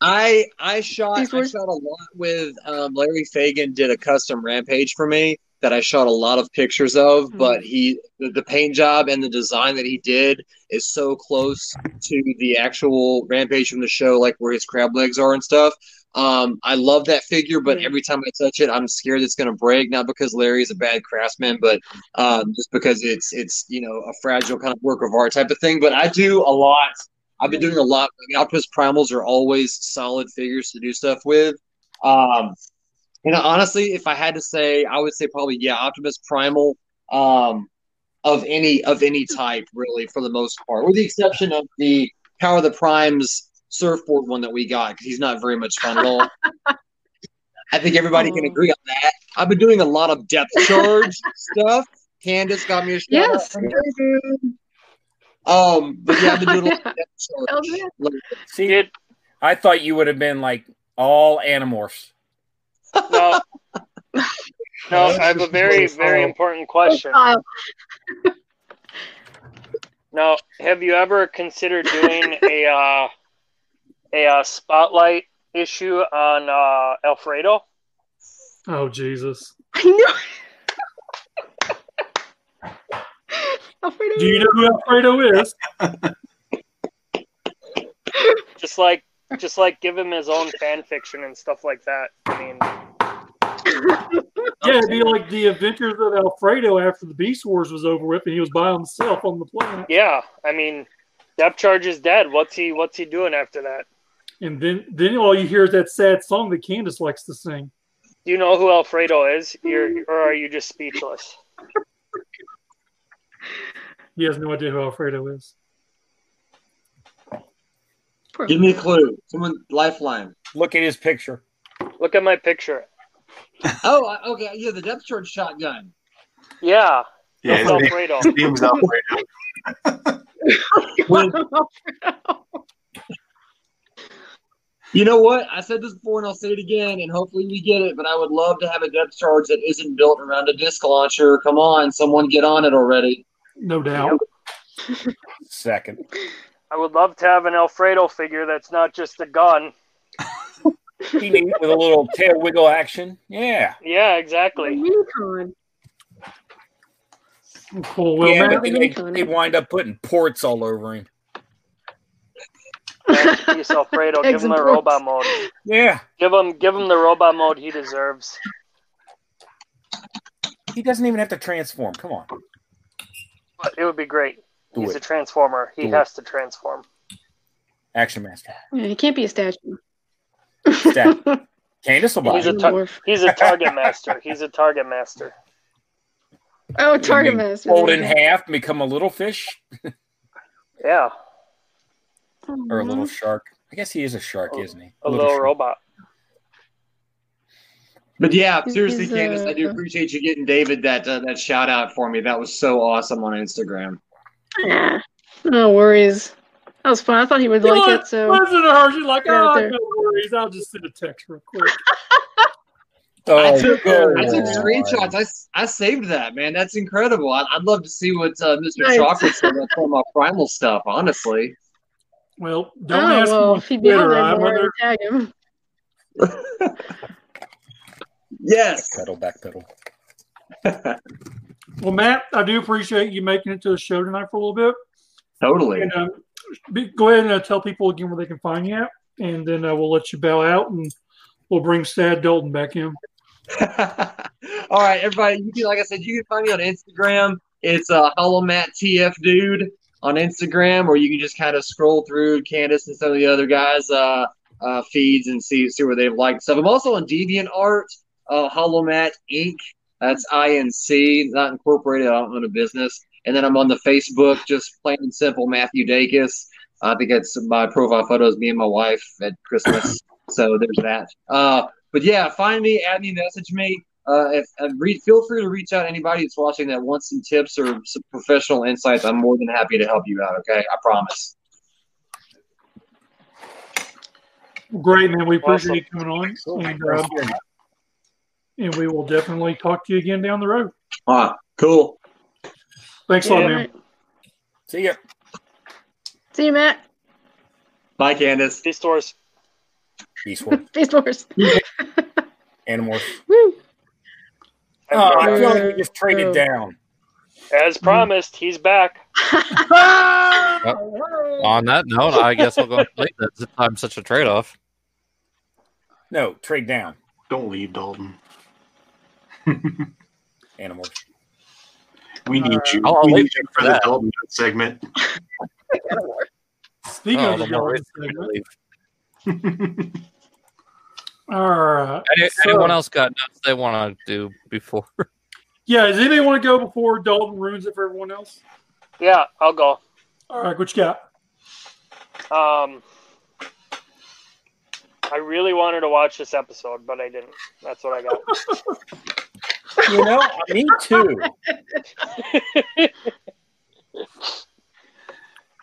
I I shot I shot a lot with um, Larry Fagan did a custom Rampage for me that I shot a lot of pictures of, mm-hmm. but he the, the paint job and the design that he did is so close to the actual Rampage from the show, like where his crab legs are and stuff. Um, I love that figure, but every time I touch it, I'm scared it's going to break. Not because Larry is a bad craftsman, but um, just because it's it's you know a fragile kind of work of art type of thing. But I do a lot. I've been doing a lot. I mean, Optimus Primals are always solid figures to do stuff with. Um, you know, honestly, if I had to say, I would say probably yeah, Optimus Primal um, of any of any type, really, for the most part, with the exception of the Power of the Primes. Surfboard one that we got because he's not very much fun at all. I think everybody can agree on that. I've been doing a lot of depth charge stuff. Candace got me a shout yes. out. Um, but yeah, I've been doing a lot of depth charge. See, Dude, I thought you would have been like all Animorphs. No, no, I have a very, very important question. Now, have you ever considered doing a? Uh, A uh, spotlight issue on uh, Alfredo. Oh Jesus! I know. Alfredo. Do you know who Alfredo is? Just like, just like, give him his own fan fiction and stuff like that. I mean, yeah, it'd be like the Adventures of Alfredo after the Beast Wars was over with, and he was by himself on the planet. Yeah, I mean, Depth Charge is dead. What's he? What's he doing after that? And then, then all you hear is that sad song that Candace likes to sing. Do you know who Alfredo is? You're, or are you just speechless? He has no idea who Alfredo is. Give me a clue. Someone, lifeline. Look at his picture. Look at my picture. Oh, okay. Yeah, the Depth Charge shotgun. Yeah. Yeah, his Alfredo. His name's Alfredo. When, you know what? I said this before and I'll say it again, and hopefully we get it, but I would love to have a depth charge that isn't built around a disc launcher. Come on, someone get on it already. No doubt. Yep. Second. I would love to have an Alfredo figure that's not just a gun. He needs with a little tail wiggle action. Yeah. Yeah, exactly. Cool. Well, yeah, they, they, they wind up putting ports all over him. Peace, Alfredo. Give him the robot mode. Yeah. Give him, give him the robot mode he deserves. He doesn't even have to transform. Come on. But it would be great. Do He's it. a transformer. He Do has it. to transform. Action Master. Yeah, he can't be a statue. Statue. Candace will buy He's a, tar- He's a target master. He's a target master. Oh, target master. Fold in half, become a little fish. Yeah. Or a little shark. I guess he is a shark, oh, isn't he? A, a little, little robot. But yeah, seriously, is, uh... Candace, I do appreciate you getting David that uh, that shout out for me. That was so awesome on Instagram. Yeah. No worries. That was fun. I thought he would you like know, it. So listen to her. She's like, oh, right no worries. I'll just send a text real quick. Oh, I took, I took screenshots. I, I saved that, man. That's incredible. I, I'd love to see what uh, Mister Nice. Chocolate said about my primal stuff, honestly. Well, don't oh, ask well, me if he did, I'd rather tag him. Yes. Pedal, back pedal. Well, Matt, I do appreciate you making it to the show tonight for a little bit. Totally. And, um, be, go ahead and uh, tell people again where they can find you at, and then uh, we'll let you bow out, and we'll bring Sad Dalton back in. All right, everybody. You can, like I said, you can find me on Instagram. It's uh, Hello Matt T F Dude on Instagram, or you can just kind of scroll through Candace and some of the other guys' uh, uh, feeds and see see where they've liked stuff. I'm also on DeviantArt, uh, Hello Matt Incorporated. That's I N C, not incorporated. I don't own a business. And then I'm on the Facebook, just plain and simple, Matthew Dacus. I think it's my profile photos, me and my wife at Christmas. So there's that. Uh, but yeah, find me, add me, message me. Uh, if, if read, feel free to reach out to anybody that's watching that wants some tips or some professional insights. I'm more than happy to help you out, okay? I promise. Great, man. We appreciate awesome. you coming on. Cool. And, uh, and we will definitely talk to you again down the road. All right, cool. Thanks a yeah. lot, man. See ya. See you, Matt. Bye, Candace. Peace, Taurus. Peace, Taurus. Peace, Taurus. Animorphs. Woo. Oh, I feel like we just traded down. As promised, he's back. Well, on that note, I guess I'll go and play that. I'm such a trade-off. No, trade down. Don't leave, Dalton. Animorphs. We need you. Uh, we need you for that. The Dalton segment. Speaking oh, of the Dalton segment. All right. Any, so, anyone else got notes they want to do before? Yeah, does anybody want to go before Dalton ruins it for everyone else? Yeah, I'll go. All right, what you got? Um, I really wanted to watch this episode, but I didn't. That's what I got. You know, me too.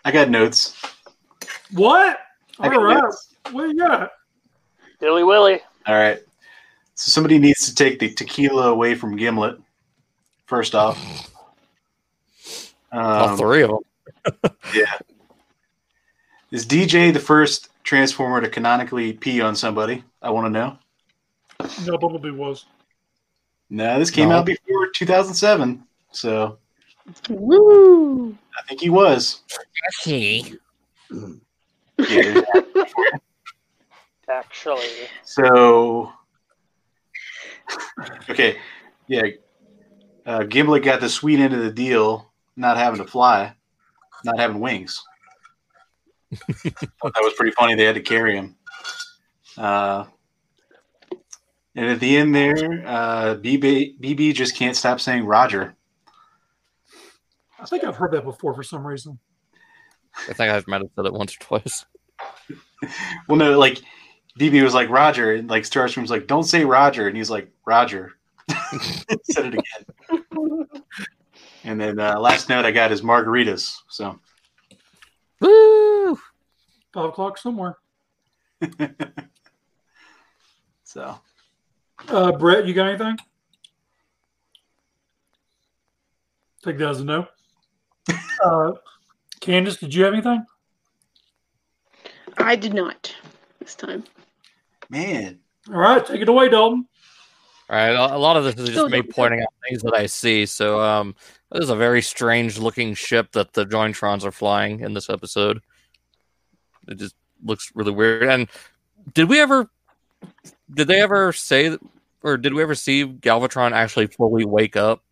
I got notes. What? I All right. Notes. What do you got? Dilly Willy. All right. So somebody needs to take the tequila away from Gimlet, first off. Um, All three of them. Yeah. Is D J the first Transformer to canonically pee on somebody? I want to know. No, Bumblebee was. No, this came no. out before two thousand seven, so Woo. I think he was. Actually. Yeah. Actually. So, okay, yeah, uh, Gimlet got the sweet end of the deal, not having to fly, not having wings. That was pretty funny. They had to carry him. Uh, And at the end there, uh, B B, B B just can't stop saying Roger. I think I've heard that before for some reason. I think I've might have said it once or twice. Well, no, like, B B was like, Roger, and, like, Starscream's like, don't say Roger, and he's like, Roger. Said it again. And then uh, last note I got is margaritas, so. Woo! Five o'clock somewhere. So. Uh, Brett, you got anything? I think that was a no. Uh, Candace, did you have anything? I did not this time. Man. All right, take it away, Dalton. All right, a lot of this is just me pointing out things that I see. So um, this is a very strange-looking ship that the Jointrons are flying in this episode. It just looks really weird. And did we ever... Did they ever say, or did we ever see Galvatron actually fully wake up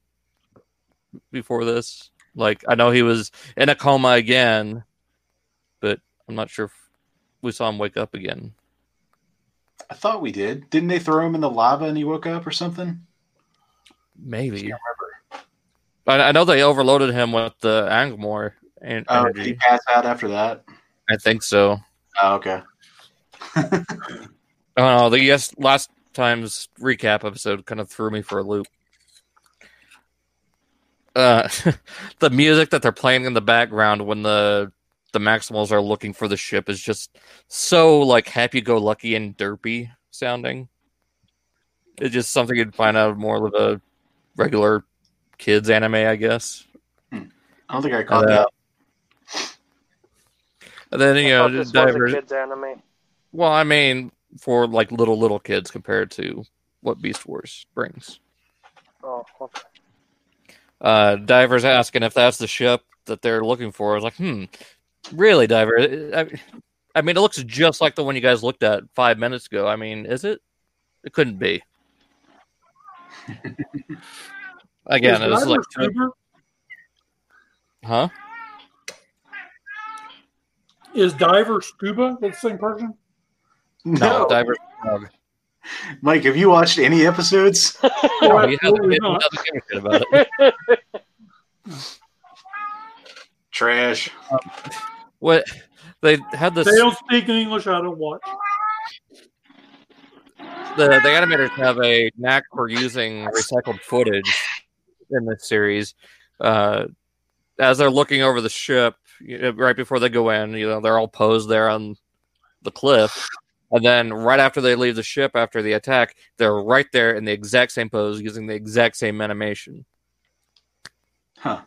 before this? Like, I know he was in a coma again, but I'm not sure if we saw him wake up again. I thought we did. Didn't they throw him in the lava and he woke up or something? Maybe. I can't remember. But I know they overloaded him with the Angmore. And oh, energy. Did he pass out after that? I think so. Oh, okay. I don't know. The yes, last time's recap episode kind of threw me for a loop. Uh, the music that they're playing in the background when the the Maximals are looking for the ship is just so like happy-go-lucky and derpy sounding. It's just something you'd find out of more of a regular kids anime, I guess. I don't think I caught uh, that. And then, you know, this diver... was a kids anime. Well, I mean, for like little little kids compared to what Beast Wars brings. Oh, okay. Uh, Diver's asking if that's the ship that they're looking for. I was like, hmm, really, Diver? I, I mean, it looks just like the one you guys looked at five minutes ago. I mean, is it? It couldn't be. Again, it was like, Diver? Huh? Is Diver Scuba the same person? No, no. Diver's dog. Mike, have you watched any episodes? No, he hasn't given a shit about it. Trash. Um, what they had this. They don't speak in English. I don't watch. The the animators have a knack for using recycled footage in this series. Uh, as they're looking over the ship, you know, right before they go in, you know, they're all posed there on the cliff. And then right after they leave the ship, after the attack, they're right there in the exact same pose using the exact same animation. Huh.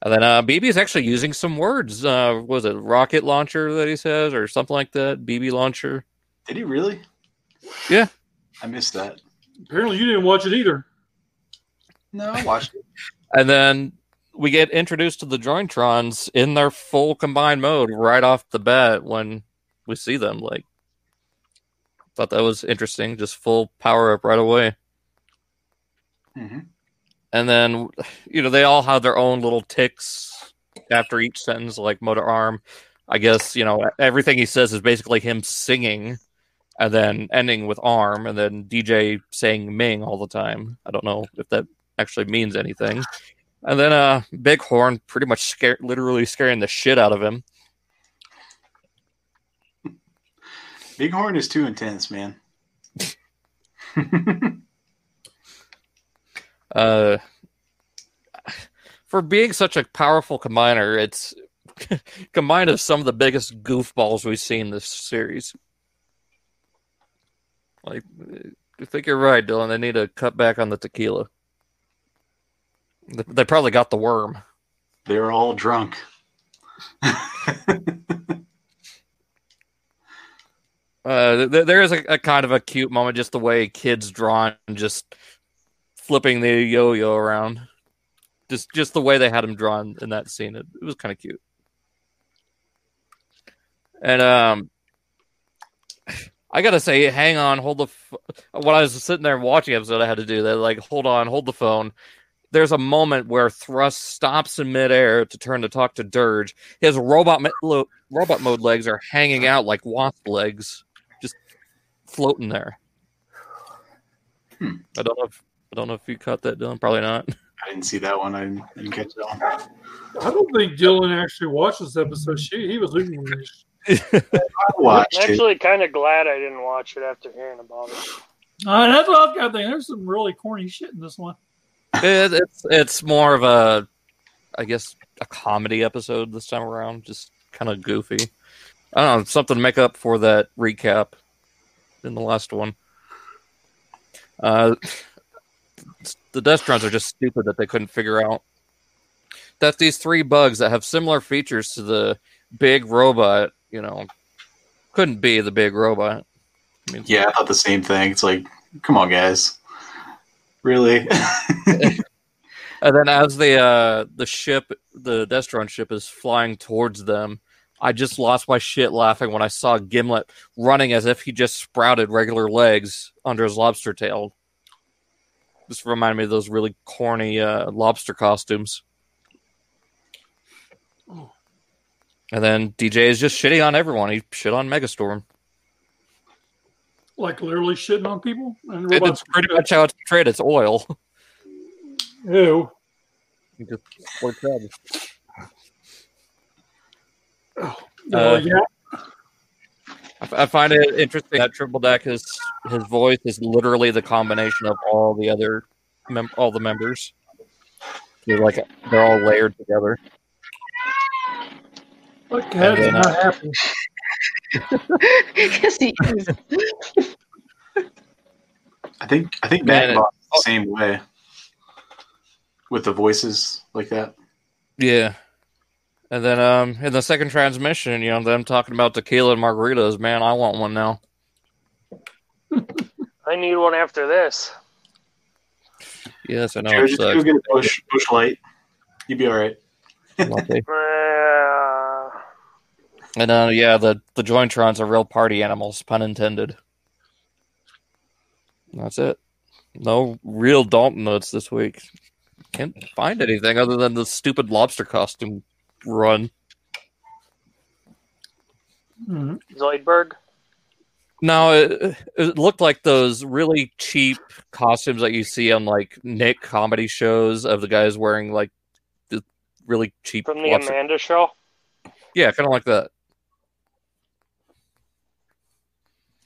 And then uh, B B is actually using some words. Uh, what was it, rocket launcher that he says or something like that? B B launcher. Did he really? Yeah. I missed that. Apparently you didn't watch it either. No, I watched it. And then we get introduced to the Jointrons in their full combined mode right off the bat when we see them. Like, thought that was interesting. Just full power up right away. Mm-hmm. And then, you know, they all have their own little ticks after each sentence, like motor arm. I guess, you know, everything he says is basically him singing and then ending with arm and then D J saying Ming all the time. I don't know if that actually means anything. And then uh, Bighorn pretty much scared, literally scaring the shit out of him. Bighorn is too intense, man. uh, for being such a powerful combiner, it's combined of some of the biggest goofballs we've seen in this series. Like, I think you're right, Dylan. They need to cut back on the tequila. They probably got the worm. They're all drunk. Uh, there, there is a, a kind of a cute moment, just the way kids drawn and just flipping the yo-yo around. Just just the way they had him drawn in that scene. It, it was kind of cute. And um, I got to say, hang on, hold the... F- when I was sitting there watching the episode, I had to do that. Like, hold on, hold the phone. There's a moment where Thrust stops in midair to turn to talk to Dirge. His robot me- lo- robot mode legs are hanging out like wasp legs. Floating there. Hmm. I don't know if I don't know if you caught that, Dylan. Probably not. I didn't see that one. I didn't, didn't catch that one. I don't think Dylan actually watched this episode. She he was looking at me. I'm actually kind of glad I didn't watch it after hearing about it. Uh, that's what I've got to think. There's some really corny shit in this one. It, it's it's more of a, I guess, a comedy episode this time around. Just kind of goofy. I don't know, something to make up for that recap in the last one. Uh, the Destrons are just stupid that they couldn't figure out that these three bugs that have similar features to the big robot, you know, couldn't be the big robot. I mean, yeah, I thought the same thing. It's like, come on, guys. Really? And then as the, uh, the ship, the Destron ship is flying towards them, I just lost my shit laughing when I saw Gimlet running as if he just sprouted regular legs under his lobster tail. This reminded me of those really corny uh, lobster costumes. And then D J is just shitting on everyone. He shit on Megastorm. Like literally shitting on people? And it's pretty much how it's portrayed. It's oil. Ew. You just worked out. Uh, uh, yeah. I, I find it interesting that Triple Deck is his voice is literally the combination of all the other mem- all the members. They're like they're all layered together. What the hell did not happen? I think I think Matt is the same way with the voices like that. Yeah. And then um, in the second transmission, you know, them talking about tequila and margaritas. Man, I want one now. I need one after this. Yes, I know. Jared, it sucks. Just go get a bush, bush light. You'd be all right. And uh, yeah, the the Jointron's a real party animals, pun intended. That's it. No real Dalton notes this week. Can't find anything other than the stupid lobster costume run. Mm-hmm. Zoidberg? No, it, it looked like those really cheap costumes that you see on like Nick comedy shows of the guys wearing like the really cheap from the lobster. Amanda show? Yeah, kind of like that.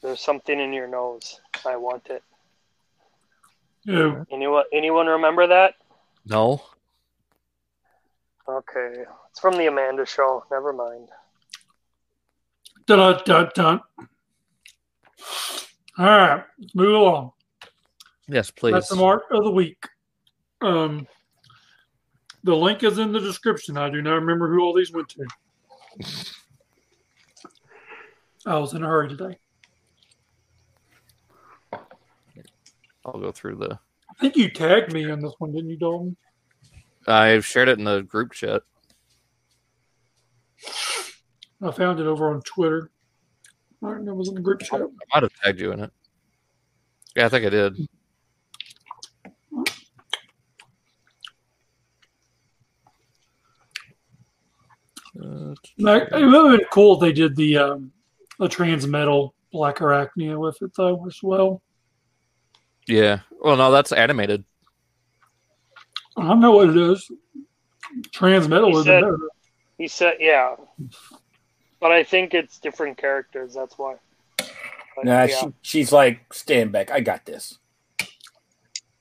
There's something in your nose. I want it. Yeah. Anyone, anyone remember that? No. Okay. It's from the Amanda show. Never mind. Dun, dun, dun. All right. Let's move along. Yes, please. That's the mark of the week. Um, the link is in the description. I do not remember who all these went to. I was in a hurry today. I'll go through the... I think you tagged me on this one, didn't you, Dalton? I shared it in the group chat. I found it over on Twitter. I don't know if it was in the group chat. I might have tagged you in it. Yeah, I think I did. Like, it would have been cool if they did the, um, the trans metal Black Arachnia with it, though, as well. Yeah. Well, no, that's animated. I don't know what it is. Trans metal is better. He said, yeah. But I think it's different characters. That's why. But, nah, yeah. she, she's like, stand back. I got this.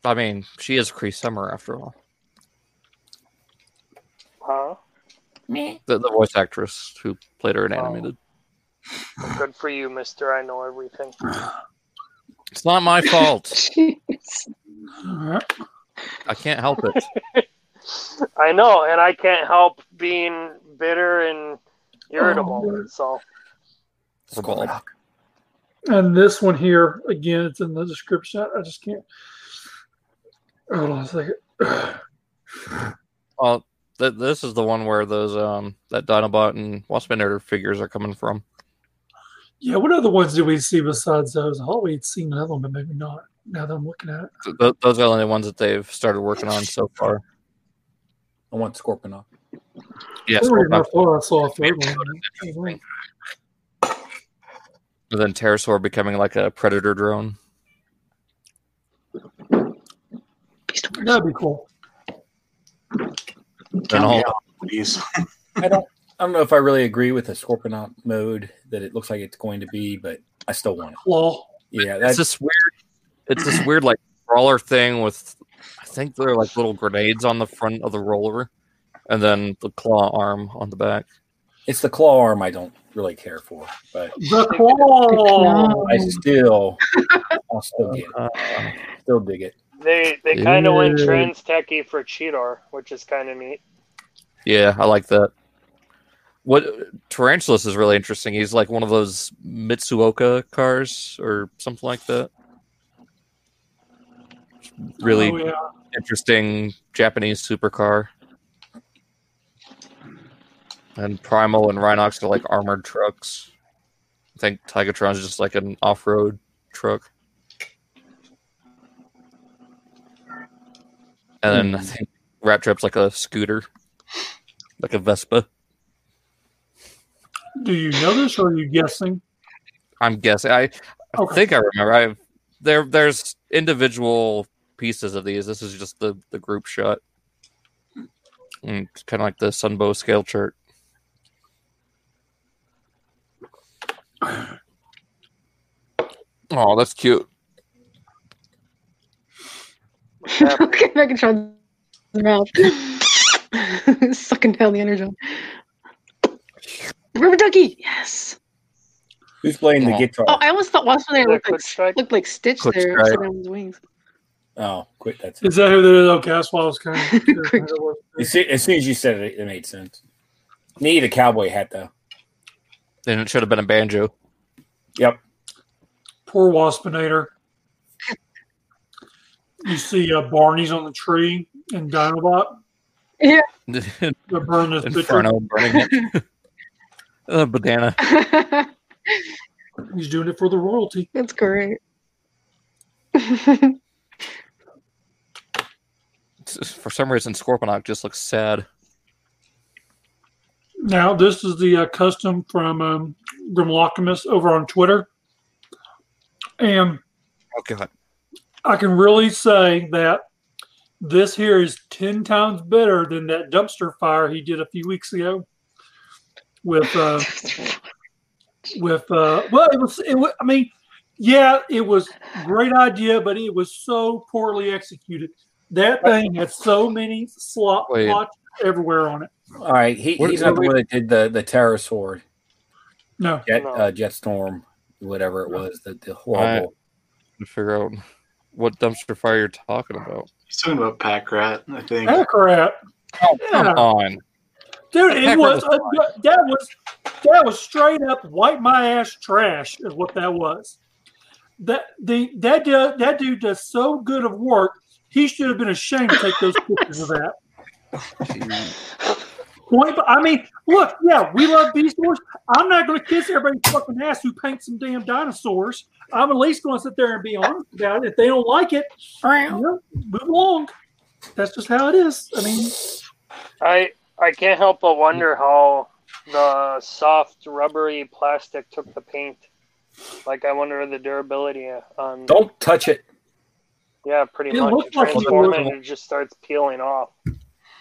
I mean, she is Cree Summer after all. Huh? The, the voice actress who played her in animated. Oh. Good for you, mister. I know everything. It's not my fault. I can't help it. I know, and I can't help being bitter and irritable. Oh, so, it's and this one here, again, it's in the description. I just can't. Hold on a second. Oh, th- this is the one where those um that Dinobot and Waspinator figures are coming from. Yeah, what other ones do we see besides those? I thought we had seen another one, but maybe not. Now that I'm looking at it, Th- those are the only ones that they've started working on so far. I want Scorponok. Yeah, Scorponok. And then Pterosaur becoming like a predator drone. That'd be cool. And all I don't. I don't know if I really agree with the Scorponok mode that it looks like it's going to be, but I still want it. Well, yeah, that's this weird. It's this weird like roller thing with, I think they're like little grenades on the front of the roller, and then the claw arm on the back. It's the claw arm I don't really care for, but the claw. I still, I'll still get it. Still dig it. They they kind of went trans techie for Cheetor, which is kind of neat. Yeah, I like that. What Tarantulas is really interesting. He's like one of those Mitsuoka cars or something like that. Really oh, yeah. interesting Japanese supercar. And Primal and Rhinox are like armored trucks. I think Tigatron's just like an off-road truck. And then I think Rattrap's like a scooter, like a Vespa. Do you know this, or are you guessing? I'm guessing. I, I okay. think I remember. I've, there, there's individual pieces of these. This is just the, the group shot. And it's kind of like the Sunbow scale chart. Oh, that's cute. Okay, I can try the mouth. Sucking down the energy. River Ducky, yes. Who's playing yeah. the guitar? Oh, I almost thought Waspinator looked, like, looked like Stitch quick there. His wings. Oh, quit. That's is it. That who that is? Okay, that's why I was kind of. As soon as you said it, it made sense. Need a cowboy hat, though. Then it should have been a banjo. Yep. Poor Waspinator. You see uh, Barney's on the tree and Dinobot. Yeah. They burn this Inferno burning it. uh, Banana. He's doing it for the royalty. That's great. For some reason, Scorponok just looks sad. Now, this is the uh, custom from um, Grimlockamus over on Twitter. And oh, God. I can really say that this here is ten times better than that dumpster fire he did a few weeks ago with, uh, with, uh, well, it was, it was, I mean, yeah, it was a great idea, but it was so poorly executed. That thing had so many slot plots everywhere on it. All right, he, he's not the one that did the, the Terror Sword. No. Jet, no. Uh, Jetstorm, whatever it was, the, the horrible. I figure out what dumpster fire you're talking about. He's talking about Pack Rat, I think. Pack Rat. Oh, come yeah. on. Dude, it was, was a, that was that was straight up wipe my ass trash is what that was. That the that does, that dude does so good of work. He should have been ashamed to take those pictures of that. I mean, look, yeah, we love dinosaurs. I'm not going to kiss everybody's fucking ass who paints some damn dinosaurs. I'm at least going to sit there and be honest about it. If they don't like it, you know, move along. That's just how it is. I mean, I I can't help but wonder how the soft, rubbery plastic took the paint. Like, I wonder the durability on. Don't touch it. Yeah, pretty it much. It transforms like and it just starts peeling off.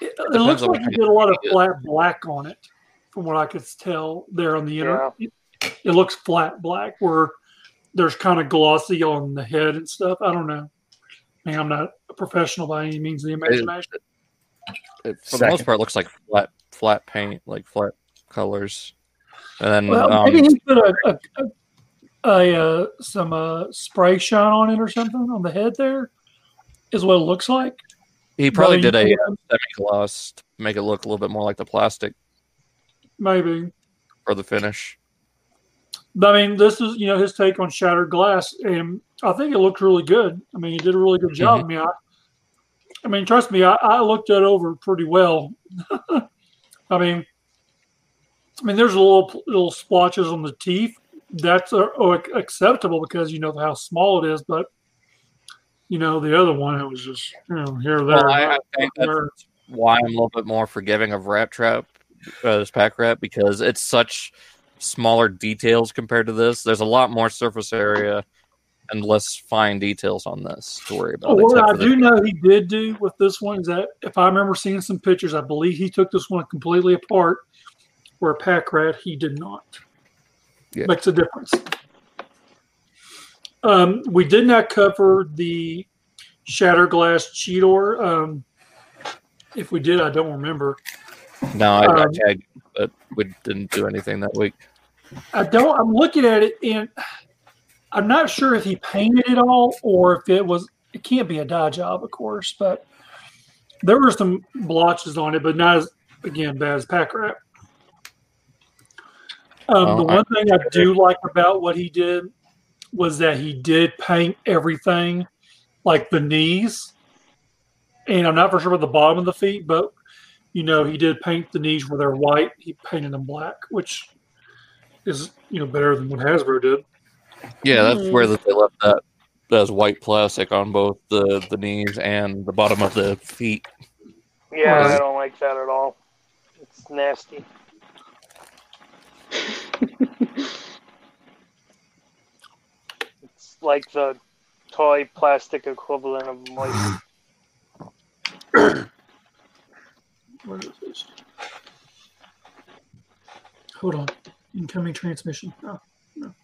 It, it looks like you did a lot of flat black on it, from what I could tell there on the internet. Yeah. It, it looks flat black, where there's kind of glossy on the head and stuff. I don't know. I mean, I'm not a professional by any means of the imagination. It, it, for Second. the most part, it looks like flat flat paint, like flat colors. And then, well, um, maybe you put a, a, a a uh, some uh, spray shine on it or something on the head. There is what it looks like. He probably but did a uh, semi-gloss to make it look a little bit more like the plastic, maybe, or the finish. But, I mean, this is you know his take on Shattered Glass, and I think it looked really good. I mean, he did a really good job. Mm-hmm. I mean, I, I mean, trust me, I, I looked it over pretty well. I mean, I mean, there's little little splotches on the teeth. That's uh, acceptable because you know how small it is, but you know the other one, it was just you know here there. Well, I, I think that's there. Why I'm a little bit more forgiving of Rat Trap, uh, this Pack Rat, because it's such smaller details compared to this. There's a lot more surface area and less fine details on this to worry about. Oh, what I do know he did do with this one is that if I remember seeing some pictures, I believe he took this one completely apart. Where Pack Rat, he did not. Yeah. Makes a difference. Um, we did not cover the Shattered Glass Cheetor. Um, if we did, I don't remember. No, I, um, I, I, I we didn't do anything that week. I don't. I'm looking at it, and I'm not sure if he painted it all or if it was. It can't be a dye job, of course, but there were some blotches on it, but not as again bad as Pack Rat. Um, oh, the one I, thing I do like about what he did was that he did paint everything, like the knees. And I'm not for sure about the bottom of the feet, but, you know, he did paint the knees where they're white. He painted them black, which is, you know, better than what Hasbro did. Yeah, that's mm. where they left that, that white plastic on both the, the knees and the bottom of the feet. Yeah, I don't like that at all. It's nasty. It's like the toy plastic equivalent of moist. What is this? Hold on. Incoming transmission. Oh, no.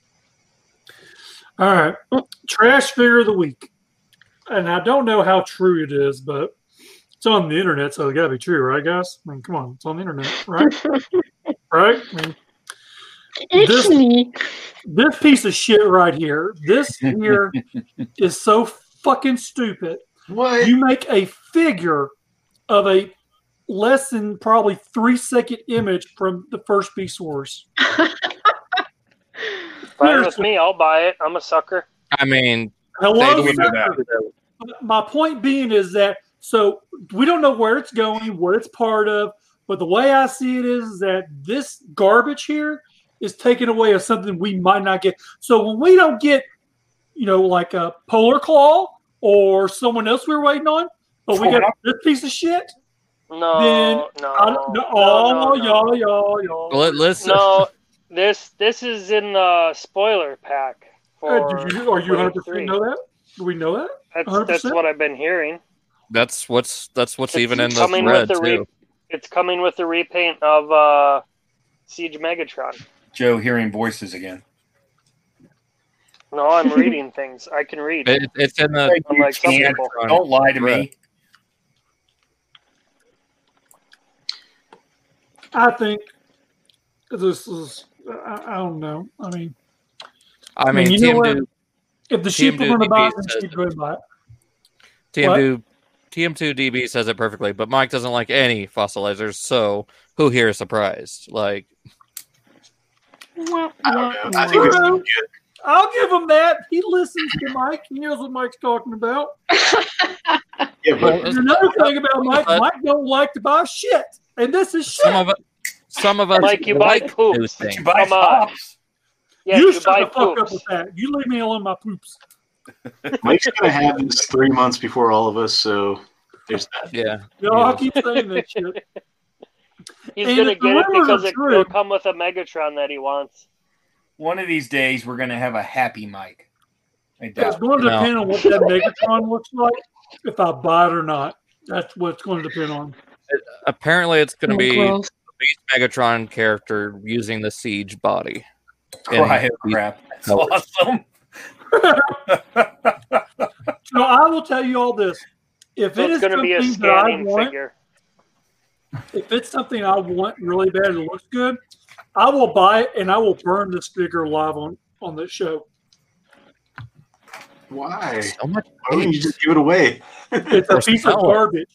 All right. Trash figure of the week. And I don't know how true it is, but it's on the internet, so it got to be true, right, guys? I mean, come on. It's on the internet, right? Right? I mean, This, this piece of shit right here, this here is so fucking stupid. What? You make a figure of a less than probably three second image from the first Beast Wars. It's me. I'll buy it. I'm a sucker. I mean, hello, that. My point being is that, so we don't know where it's going, where it's part of, but the way I see it is that this garbage here is taken away of something we might not get. So when we don't get, you know, like a Polar Claw or someone else we were waiting on, but we got this piece of shit. No, then no, I, no, no, oh, no, y'all, y'all, y'all. Let, listen. No, this this is in the spoiler pack. For uh, you, are you one hundred percent know that? Do we know that? That's, that's what I've been hearing. That's what's that's what's it's even in the thread the re- too. It's coming with the repaint of uh, Siege Megatron. Joe hearing voices again. No, I'm reading things. I can read. It, it's in the. Like some people. Don't lie to me. I think this is. I, I don't know. I mean, I mean, you know what? If the sheep are going to buy it, the sheep are going to buy it. T M two D B says it perfectly, but Mike doesn't like any fossilizers, so who here is surprised? Like, I don't know. I think it's good. I'll give him that. He listens to Mike. He knows what Mike's talking about. Yeah, but there's another thing about Mike. Mike don't like to buy shit, and this is shit. Some of, some of us Mike, you like buy poops. You buy pops. Yeah, you, you shut the fuck up with that. You leave me alone, my poops. Mike's gonna have this three months before all of us, so there's that. Yeah, y'all yeah. keep saying that shit. He's and gonna get it because it will come with a Megatron that he wants. One of these days, we're going to have a happy Mike. It's going to depend no. on what that Megatron looks like, if I buy it or not. That's what it's going to depend on. It, apparently, it's going to be the Beast Megatron character using the Siege body. Right, crap. That's awesome. So I will tell you all this. If so it is going to be a scanning want, figure. If it's something I want really bad and it looks good, I will buy it, and I will burn this figure live on, on this show. Why? So much Why would you just give it away? It's a piece of garbage,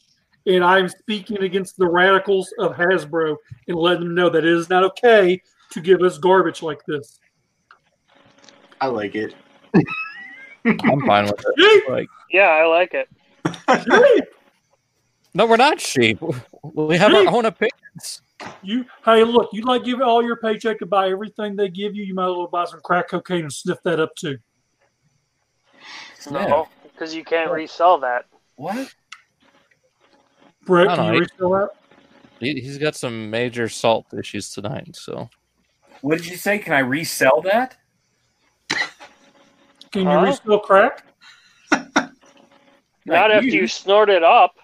and I'm speaking against the radicals of Hasbro and letting them know that it is not okay to give us garbage like this. I like it. I'm fine with it. Like, yeah, I like it. Sheep. No, we're not sheep. We have sheep. Our own opinions. You hey, look, you like give all your paycheck to buy everything they give you, you might as well buy some crack cocaine and sniff that up too. No, because you can't resell that. What? Brett, can know, you resell that? He, he's got some major salt issues tonight, so. What did you say? Can I resell that? Can huh? you resell crack? Not like after you. you snort it up.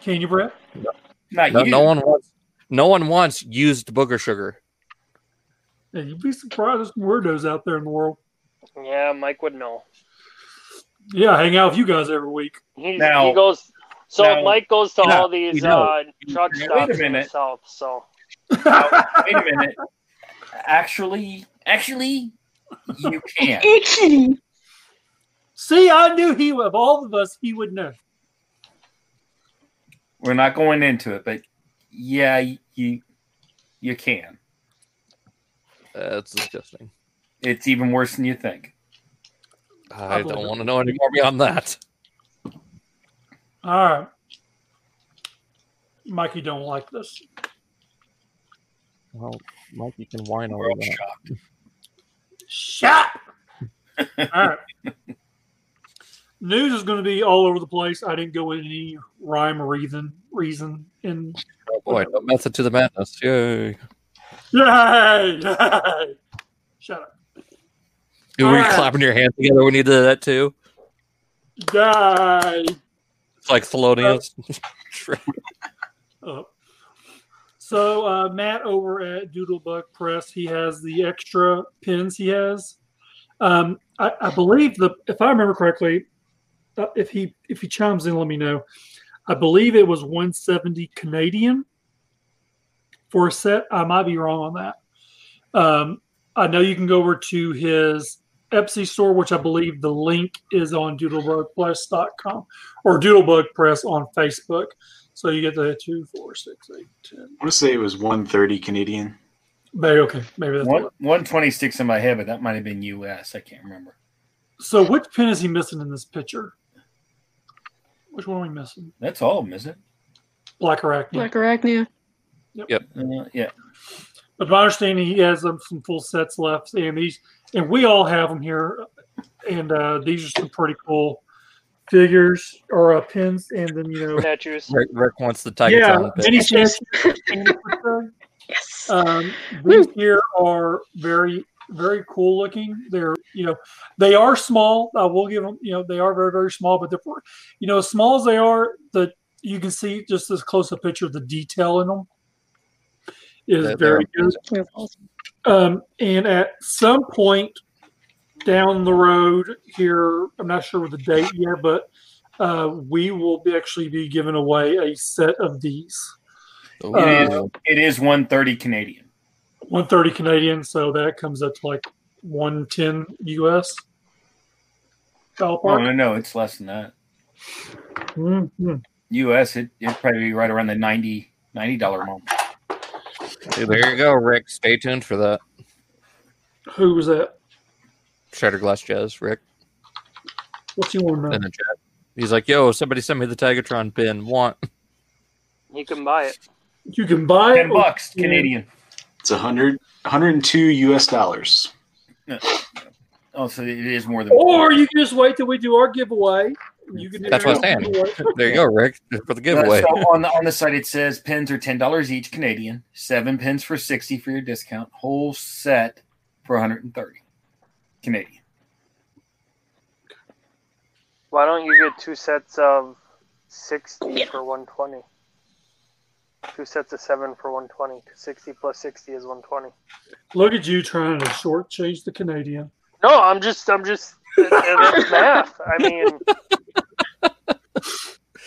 Can you, Brett? No, Not no, you. no one wants. No one wants used booger sugar. Yeah, you'd be surprised. There's some weirdos out there in the world. Yeah, Mike would know. Yeah, I hang out with you guys every week. He, now, he goes. So now, Mike goes to all these uh, truck stops in the South. So now, wait a minute. Actually, actually, you can't. Actually, see, I knew he of all of us, he would know. We're not going into it, but yeah, you you can. That's disgusting. It's even worse than you think. I, I don't want to know any more beyond that. All right. Mikey don't like this. Well, Mikey can whine over that. Shut up! All right. News is going to be all over the place. I didn't go with any rhyme or reason. Reason in oh boy, no method to the madness. Yay! Yay! Yay. Shut up. Dude, were you right. clapping your hands together when you did that too? Yay! It's like Thelonious. Oh. So uh, Matt over at Doodlebug Press, he has the extra pins. He has, um, I, I believe the if I remember correctly. Uh, if he if he chimes in, let me know. I believe it was one seventy Canadian for a set. I might be wrong on that. Um, I know you can go over to his Etsy store, which I believe the link is on doodlebug press dot com or Doodlebug Press on Facebook. So you get the two, four, six, eight, ten. I want to say it was one thirty Canadian. Maybe okay, maybe that's one one twenty six in my head, but that might have been U S. I can't remember. So which pin is he missing in this picture? Which one are we missing? That's all of them, isn't it? Black Arachnia. Black Arachnia. Yep. Yep. Uh, yeah. But my understanding, he has um, some full sets left, and these, and we all have them here. And uh, these are some pretty cool figures or uh, pins, and then you know statues. Rick, Rick wants the tiger. Yeah, mini statues. Yes. Um, these here are very, very cool looking. They're, you know, they are small. I will give them, you know, they are very, very small. But they're, you know, as small as they are, the you can see just this close up picture of the detail in them. Is they're, very they're good. Awesome. Um, and at some point down the road here, I'm not sure with the date yet, but uh, we will be actually be giving away a set of these. It, uh, is, it is one thirty Canadian. one thirty Canadian, so that comes up to like one ten U S. No, no, no, it's less than that. Mm-hmm. U S, it, it'd probably be right around the ninety dollars ninety dollars mark. Dude, there you go, Rick. Stay tuned for that. Who was that? Shattered Glass Jazz, Rick. What's he want to know? In the chat. He's like, yo, somebody send me the Tigatron pin. Want. You can buy it. You can buy ten it. ten bucks, Canadian. It's one hundred, one hundred two U S dollars. Oh, so it is more than Or one dollar. You can just wait till we do our giveaway. You can do That's what I'm saying. There you go, Rick, for the giveaway. Uh, so on the on the site it says pins are ten dollars each Canadian, seven pins for sixty for your discount, whole set for one hundred thirty Canadian. Why don't you get two sets of sixty yeah. for one twenty? Two sets of seven for one twenty. sixty plus sixty is one twenty. Look at you trying to shortchange the Canadian. No, I'm just I'm just it's math. I mean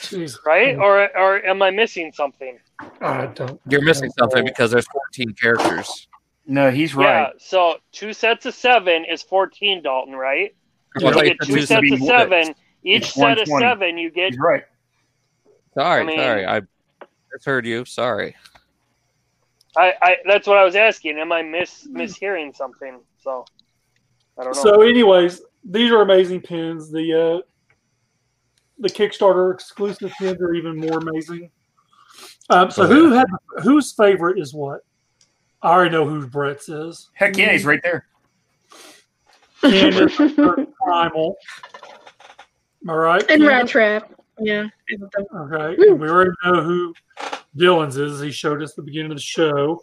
Jeez. Right? Or or am I missing something? I don't. You're missing something because there's fourteen characters. No, he's right. Yeah, so two sets of seven is fourteen, Dalton, right? So you get two sets of seven. Each set of seven, you get. He's right. Sorry, I mean, sorry. I misheard you. Sorry. I, I that's what I was asking. Am I mis mishearing something? So I don't know. So, anyways, these are amazing pins. The. Uh, The Kickstarter exclusive pins are even more amazing. Um, so who had whose favorite is what? I already know who Brett's is. Heck yeah, he's right there. And Primal. Am I right? And Rat Trap. Yeah. Okay. And we already know who Dylan's is. He showed us at the beginning of the show.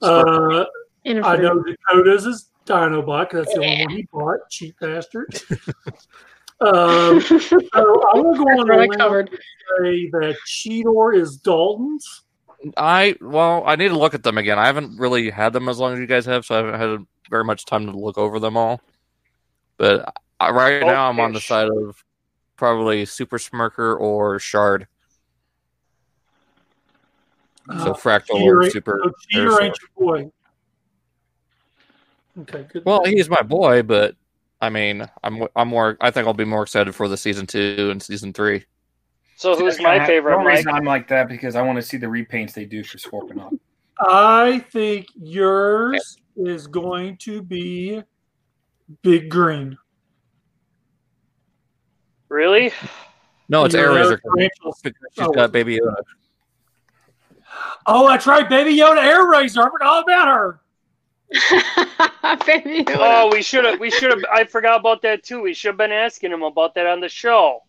Uh, I know Dakota's is Dinobot because that's the only one he bought. Cheap bastard. Um, so I want to go on really and say that Cheetor is Dalton's. I well, I need to look at them again. I haven't really had them as long as you guys have, so I haven't had very much time to look over them all. But I, right Goldfish. Now, I'm on the side of probably Super Smirker or Shard. Uh, so Fractal or Super. So Cheetor ain't your boy. Okay. Good well, he's my boy, but. I mean, I'm I'm more. I think I'll be more excited for the season two and season three. So who's my I, favorite? The reason I'm like that because I want to see the repaints they do for Scorponok. I think yours yeah. is going to be Big Green. Really? No, it's Airazor. She's oh. got Baby Yoda. Oh, that's right, Baby Yoda Airazor. I forgot all about her. Oh, we should have. We should have. I forgot about that too. We should have been asking him about that on the show.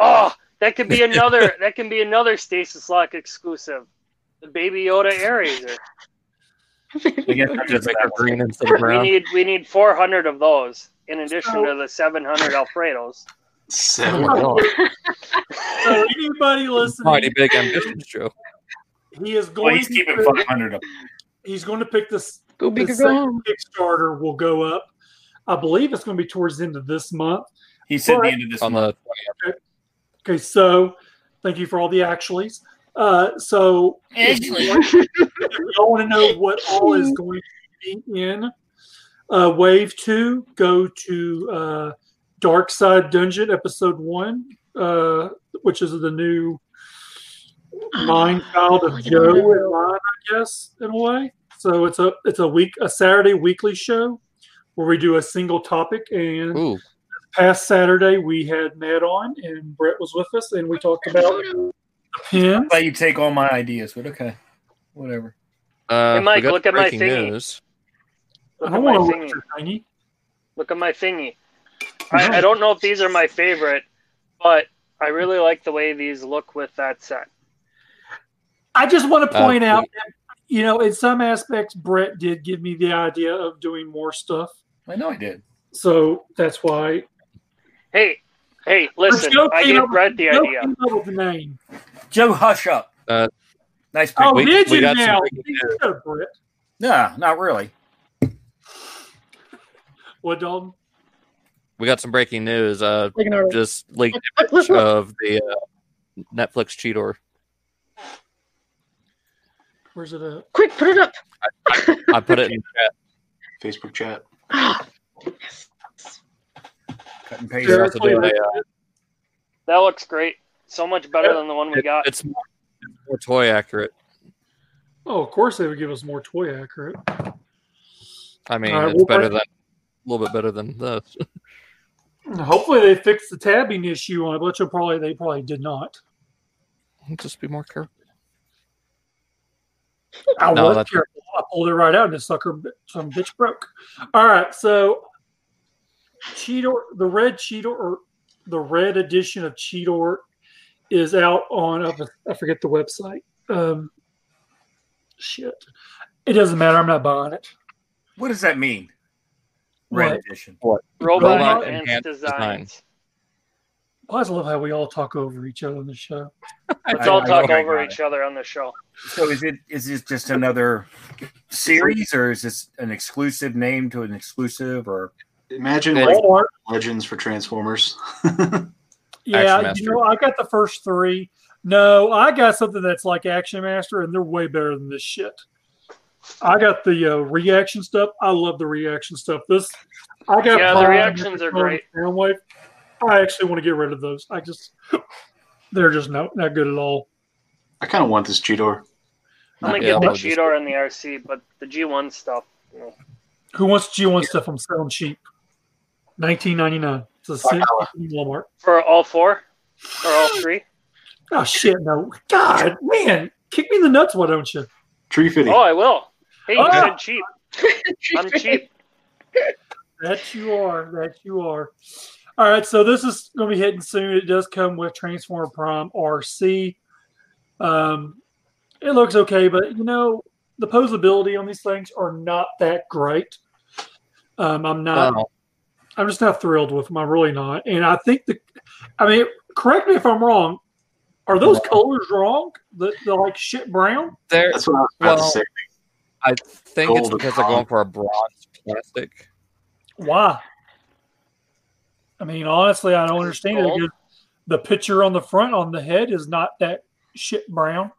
Oh, that could be another. That can be another Stasis Lock exclusive. The Baby Yoda Airazor. We need. We need four hundred of those in addition so, to the seven hundred Alfredos. Seven. So anybody listening? Mighty big ambition show. He is going. Well, he's keeping five hundred of them. He's going to pick this. Go big or go home. Kickstarter will go up. I believe it's going to be towards the end of this month. He said but, the end of this on month. The, okay. okay, so thank you for all the actuallys. Uh, so actually. If you want to know what all is going to be in, Uh, wave two, go to uh, Dark Side Dungeon, episode one, uh, which is the new mind child of oh, Joe and mine, I guess, in a way. So it's a it's a week a Saturday weekly show where we do a single topic. And Ooh. Past Saturday we had Matt on and Brett was with us, and we talked about the pins. I thought you take all my ideas, but okay, whatever. Uh, hey, Mike, look at my thingy. News. Look at my thingy. thingy. Look at my thingy. I, I don't know if these are my favorite, but I really like the way these look with that set. I just want to point uh, out that, you know, in some aspects, Brett did give me the idea of doing more stuff. I know I did. So that's why. Hey, hey, listen, I gave Brett the Joe idea. The name. Joe, hush up. Uh, nice pick. Oh, we, did we you got now? Up, Brett. No, not really. What, Dalton? We got some breaking news. Uh, just leaked image of the uh, Netflix Cheetor. Where's it at? Quick, put it up. I, I, I put it in the chat. Facebook chat. Cut and paste. That looks great. So much better yeah, than the one we it, got. It's more, more toy accurate. Oh, of course they would give us more toy accurate. I mean, right, it's we'll better than. A little bit better than this. Hopefully they fixed the tabbing issue on it, but you'll probably they probably did not. I'll just be more careful. I no, was careful. Not. I pulled it right out and the sucker some bitch broke. All right, so Cheetor, the red Cheetor or the red edition of Cheetor is out on I forget the website. Um, shit. It doesn't matter, I'm not buying it. What does that mean? Red what? Edition. What? Robot, Robot Enhanced Designs. I always love how we all talk over each other on the show. Let's all talk over each other on the show. So is it is this just another series, or is this an exclusive name to an exclusive? Or imagine like Legends for Transformers. Yeah, you know, I got the first three. No, I got something that's like Action Master, and they're way better than this shit. I got the uh, reaction stuff. I love the reaction stuff. This, I got. Yeah, the reactions are great. Soundwave. I actually want to get rid of those. I just, they're just not, not good at all. I kind of want this Cheetor. I'm gonna yeah, get the Cheetor and the R C, but the G one stuff. You know. Who wants G one yeah. stuff? I'm selling cheap. nineteen ninety-nine. It's a six Walmart for all four or all three. Oh shit! No, God, man, kick me in the nuts. Why don't you? Tree fitting. Oh, I will. Hey, you oh. said cheap. I'm cheap. That you are. That you are. All right, so this is going to be hitting soon. It does come with Transformer Prime R C. Um, it looks okay, but, you know, the posability on these things are not that great. Um, I'm not. Wow. I'm just not thrilled with them. I'm really not. And I think the – I mean, correct me if I'm wrong. Are those colors wrong? The, the like shit brown? They're, That's what I was about well, to say. I think Gold it's because they're going for a bronze plastic. Why? I mean, honestly, I don't understand Gold. It. The picture on the front on the head is not that shit brown.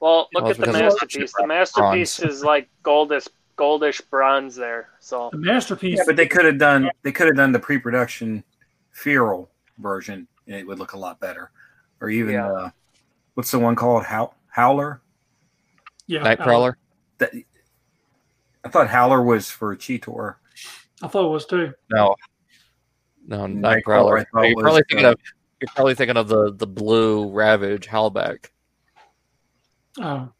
Well, look well, at the masterpiece. The masterpiece bronze. Is like goldish, goldish bronze there. So the masterpiece. Yeah, but they could have done. They could have done the pre-production Feral version. It would look a lot better. Or even, yeah. uh, what's the one called? How- Howler? Yeah. Nightcrawler? That, I thought Howler was for Cheetor. I thought it was too. No. No, Nightcrawler. Nightcrawler you're, probably thinking uh, of, you're probably thinking of the, the blue Ravage Howlback. Oh.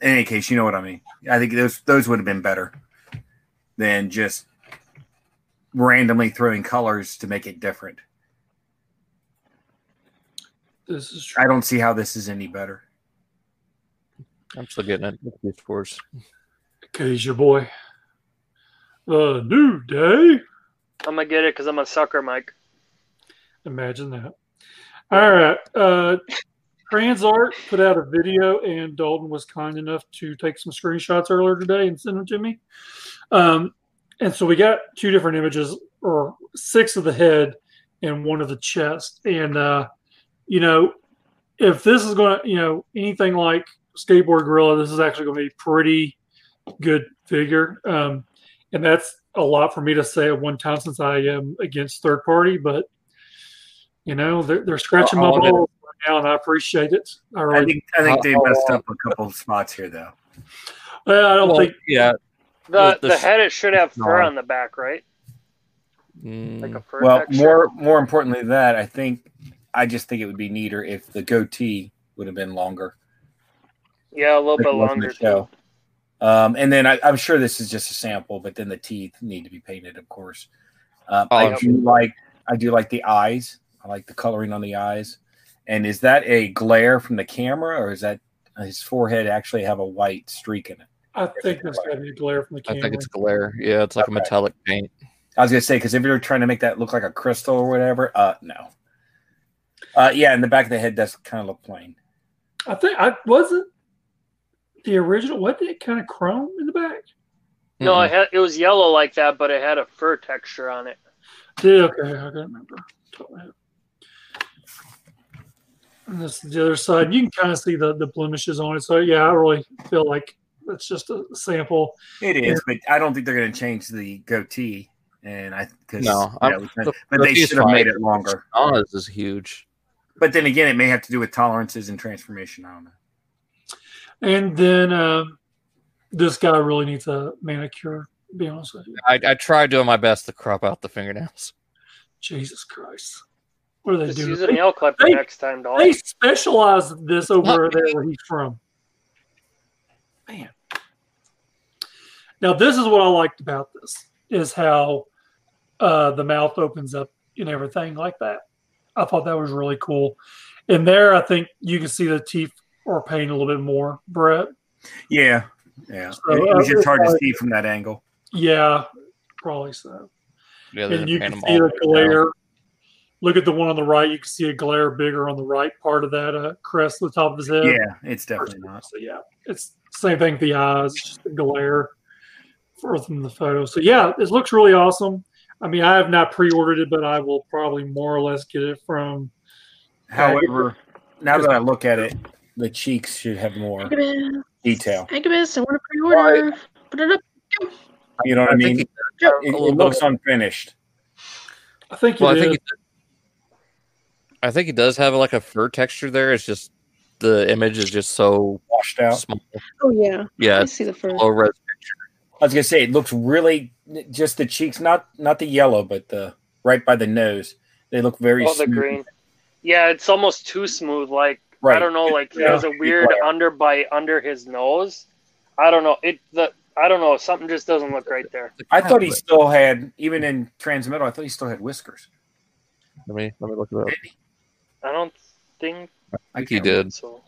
In any case, you know what I mean. I think those those would have been better than just randomly throwing colors to make it different. This is true. I don't see how this is any better. I'm still getting it. Of course. Cause your boy. The new day. I'm going to get it because I'm a sucker, Mike. Imagine that. All right. Uh, Transart put out a video, and Dalton was kind enough to take some screenshots earlier today and send them to me. Um, and so we got two different images, or six of the head and one of the chest. And, uh, you know, if this is going to, you know, anything like Skateboard Gorilla, this is actually going to be pretty good figure. Um, and that's a lot for me to say at one time, since I am against third party, but you know, they're, they're scratching I'll my balls right now, and I appreciate it. I, really I think, I think they messed up a couple of spots here, though. Well, I don't well, think, yeah, the, the, the head, it should have fur on the back, right? Like a fur well, texture. more, more importantly than that, I think, I just think it would be neater if the goatee would have been longer. Yeah, a little like bit longer. Too. Um, and then I, I'm sure this is just a sample, but then the teeth need to be painted, of course. Um, oh, I do yeah. like, I do like the eyes. I like the coloring on the eyes. And is that a glare from the camera, or is that his forehead actually have a white streak in it? I think that's got to be a glare from the camera. I think it's glare. Yeah, it's like okay. a metallic paint. I was going to say, because if you're trying to make that look like a crystal or whatever, uh, no. Uh, yeah, and the back of the head does kind of look plain. I think I wasn't the original. Wasn't it kind of chrome in the back? No, mm-hmm. it, had, it was yellow like that, but it had a fur texture on it. Yeah, okay, I don't remember. And this is the other side. You can kind of see the, the blemishes on it. So, yeah, I really feel like it's just a sample. It is, and, but I don't think they're going to change the goatee. And I, cause, no, yeah, was, the, but the they should have made it longer. Oh, this is huge. But then again, it may have to do with tolerances and transformation. I don't know. And then um, this guy really needs a manicure, to be honest with you. I, I try doing my best to crop out the fingernails. Jesus Christ. What are they Just doing? Use a nail clipper they, next time, dog. They specialize this it's over there where he's from. Man. Now, this is what I liked about this, is how uh, the mouth opens up and everything like that. I thought that was really cool. And there, I think you can see the teeth are painted a little bit more, Brett. Yeah. Yeah. So, it was uh, just hard to see from that angle. Yeah, probably so. Yeah, and you can see a glare. Down. Look at the one on the right. You can see a glare bigger on the right part of that uh, crest at the top of his head. Yeah, it's definitely not. So, yeah, it's same thing with the eyes, just a glare from the photo. So, yeah, it looks really awesome. I mean, I have not pre-ordered it, but I will probably more or less get it from. However, uh, now that I look at it, the cheeks should have more Agabus. detail. Agabus, I want to pre-order. Right. Put it up. You know what I, I mean? It, it looks unfinished. I think well, I think it, I think it does have like a fur texture there. It's just the image is just so washed out. Small. Oh yeah, yeah. I see the fur. Low res picture. I was gonna say it looks really just the cheeks, not not the yellow, but the right by the nose. They look very oh, smooth. The green. Yeah, it's almost too smooth. Like right. I don't know, like yeah. he has a weird yeah. underbite under his nose. I don't know. It the I don't know. Something just doesn't look right there. I thought he still had, even in Transmetal, I thought he still had whiskers. Let me let me look it up. I don't think I think he did. So.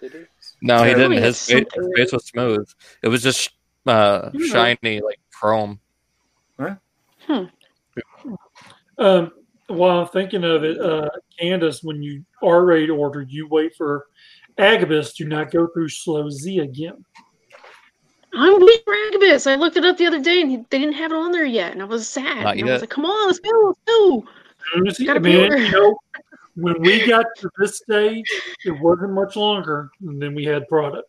Did he? No, he didn't. His face, his face was smooth. It was just uh, shiny, like chrome. Huh? Hmm. Um, while I'm thinking of it, uh, Candace, when you are ready to order, you wait for Agabus. Do not go through Slow Z again. I'm waiting for Agabus. I looked it up the other day, and he, they didn't have it on there yet, and I was sad. And I was like, "Come on, let's go, let's go." Just, man, you know, when we got to this stage, it wasn't much longer, and then we had product.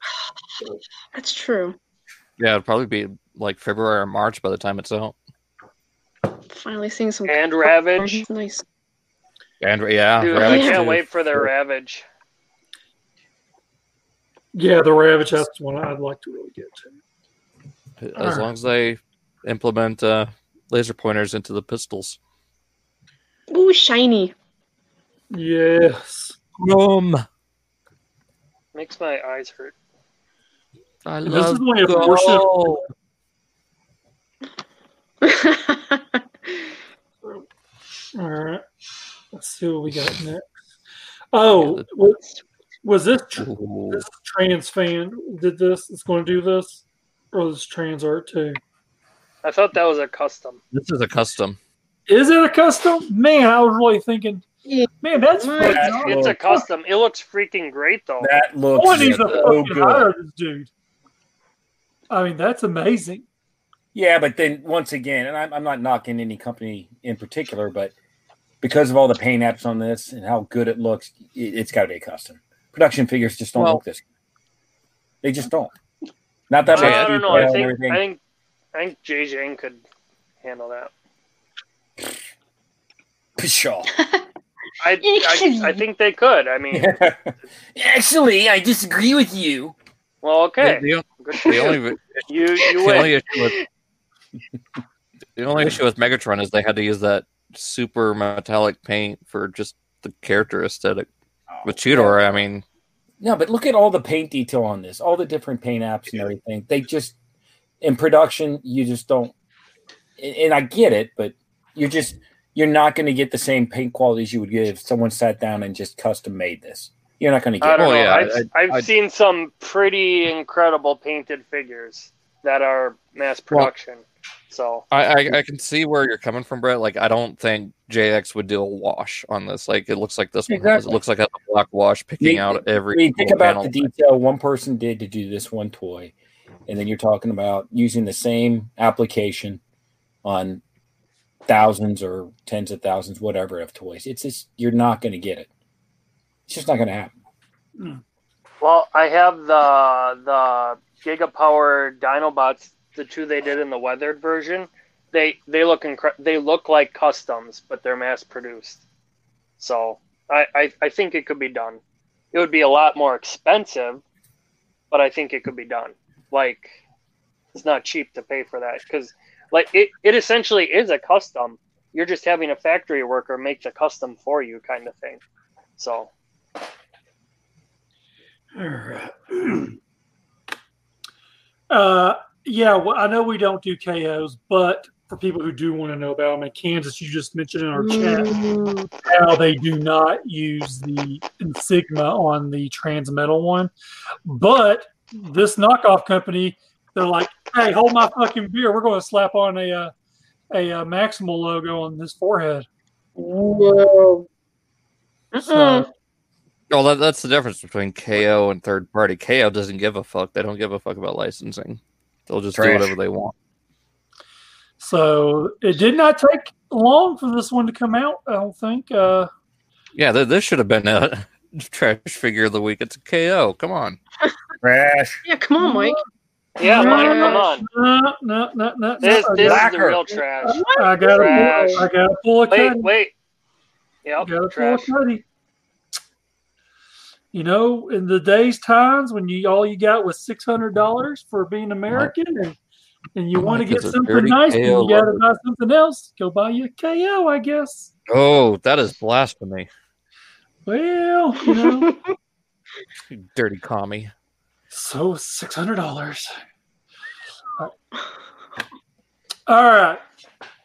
So. That's true. Yeah, it'd probably be like February or March by the time it's out. Finally seeing some and cool. Ravage. That's nice. And yeah, dude, Ravage I can't too. wait for the yeah. Ravage. Yeah, the Ravage. That's one I'd like to really get to. As All long right. as they implement uh, laser pointers into the pistols. Ooh, shiny. Yes. Yum. Makes my eyes hurt. I and love this is only a portion. All right. Let's see what we got next. Oh, was, was this, this trans fan did this? It's going to do this? Or this trans art too? I thought that was a custom. This is a custom. Is it a custom? Man, I was really thinking. Yeah. Man, that's that it's a custom. It looks freaking great though. That looks oh, he's so good. Hire this dude. I mean, that's amazing. Yeah, but then once again, and I'm, I'm not knocking any company in particular, but because of all the paint apps on this and how good it looks, it, it's got to be a custom. Production figures just don't well, look this. They just don't. Not that uh, much. I don't know. I think, I think I think Jay Jang could handle that. Pshaw. I, I I think they could. I mean, yeah. Actually, I disagree with you. Well, okay. The, the, the, the only you you the win. Only issue with, the only issue with Megatron is they had to use that super metallic paint for just the character aesthetic. Oh, with Cheetor, yeah. I mean, no, but look at all the paint detail on this, all the different paint apps and everything. They just in production, you just don't. And I get it, but you're just you're not going to get the same paint quality as you would get if someone sat down and just custom made this. You're not going to get. I don't it. know. I've, I'd, I've I'd, seen some pretty incredible painted figures that are mass production. Well, so I, I, I can see where you're coming from, Brett. Like, I don't think J X would do a wash on this. Like, it looks like this exactly. one does. It looks like a black wash, picking we, out every. We think about the detail one person did to do this one toy, and then you're talking about using the same application on thousands or tens of thousands, whatever, of toys. It's just you're not going to get it. It's just not going to happen. Well, I have the the Gigapower Dinobots, the two they did in the weathered version. They they look incre- they look like customs, but they're mass produced. So I, I I think it could be done. It would be a lot more expensive, but I think it could be done. Like, it's not cheap to pay for that because like it, it essentially is a custom. You're just having a factory worker make the custom for you, kind of thing. So. Uh, yeah, well, I know we don't do K Os, but for people who do want to know about them in Kansas, you just mentioned in our chat how they do not use the Sigma on the Transmetal one. But this knockoff company, they're like, hey, hold my fucking beer. We're going to slap on a, a, a, a Maximal logo on his forehead. Whoa. So, well, that, that's the difference between K O and third party. K O doesn't give a fuck. They don't give a fuck about licensing. They'll just trash. do whatever they want. So it did not take long for this one to come out, I don't think. Uh, yeah, th- this should have been a trash figure of the week. It's a K O. Come on. Trash. Yeah, come on, Mike. Yeah, Mike, come on. No, no, no, no. This, no, this is the real trash. What? I got to pull a Wait, cutty. wait. Yeah, got to pull a cutty. You know, in the days times when you all you got was six hundred dollars for being American, and, and you want to get something nice, and you got to buy something else. Go buy you a K O, I guess. Oh, that is blasphemy. Well, you know, you dirty commie. So six hundred dollars. All right.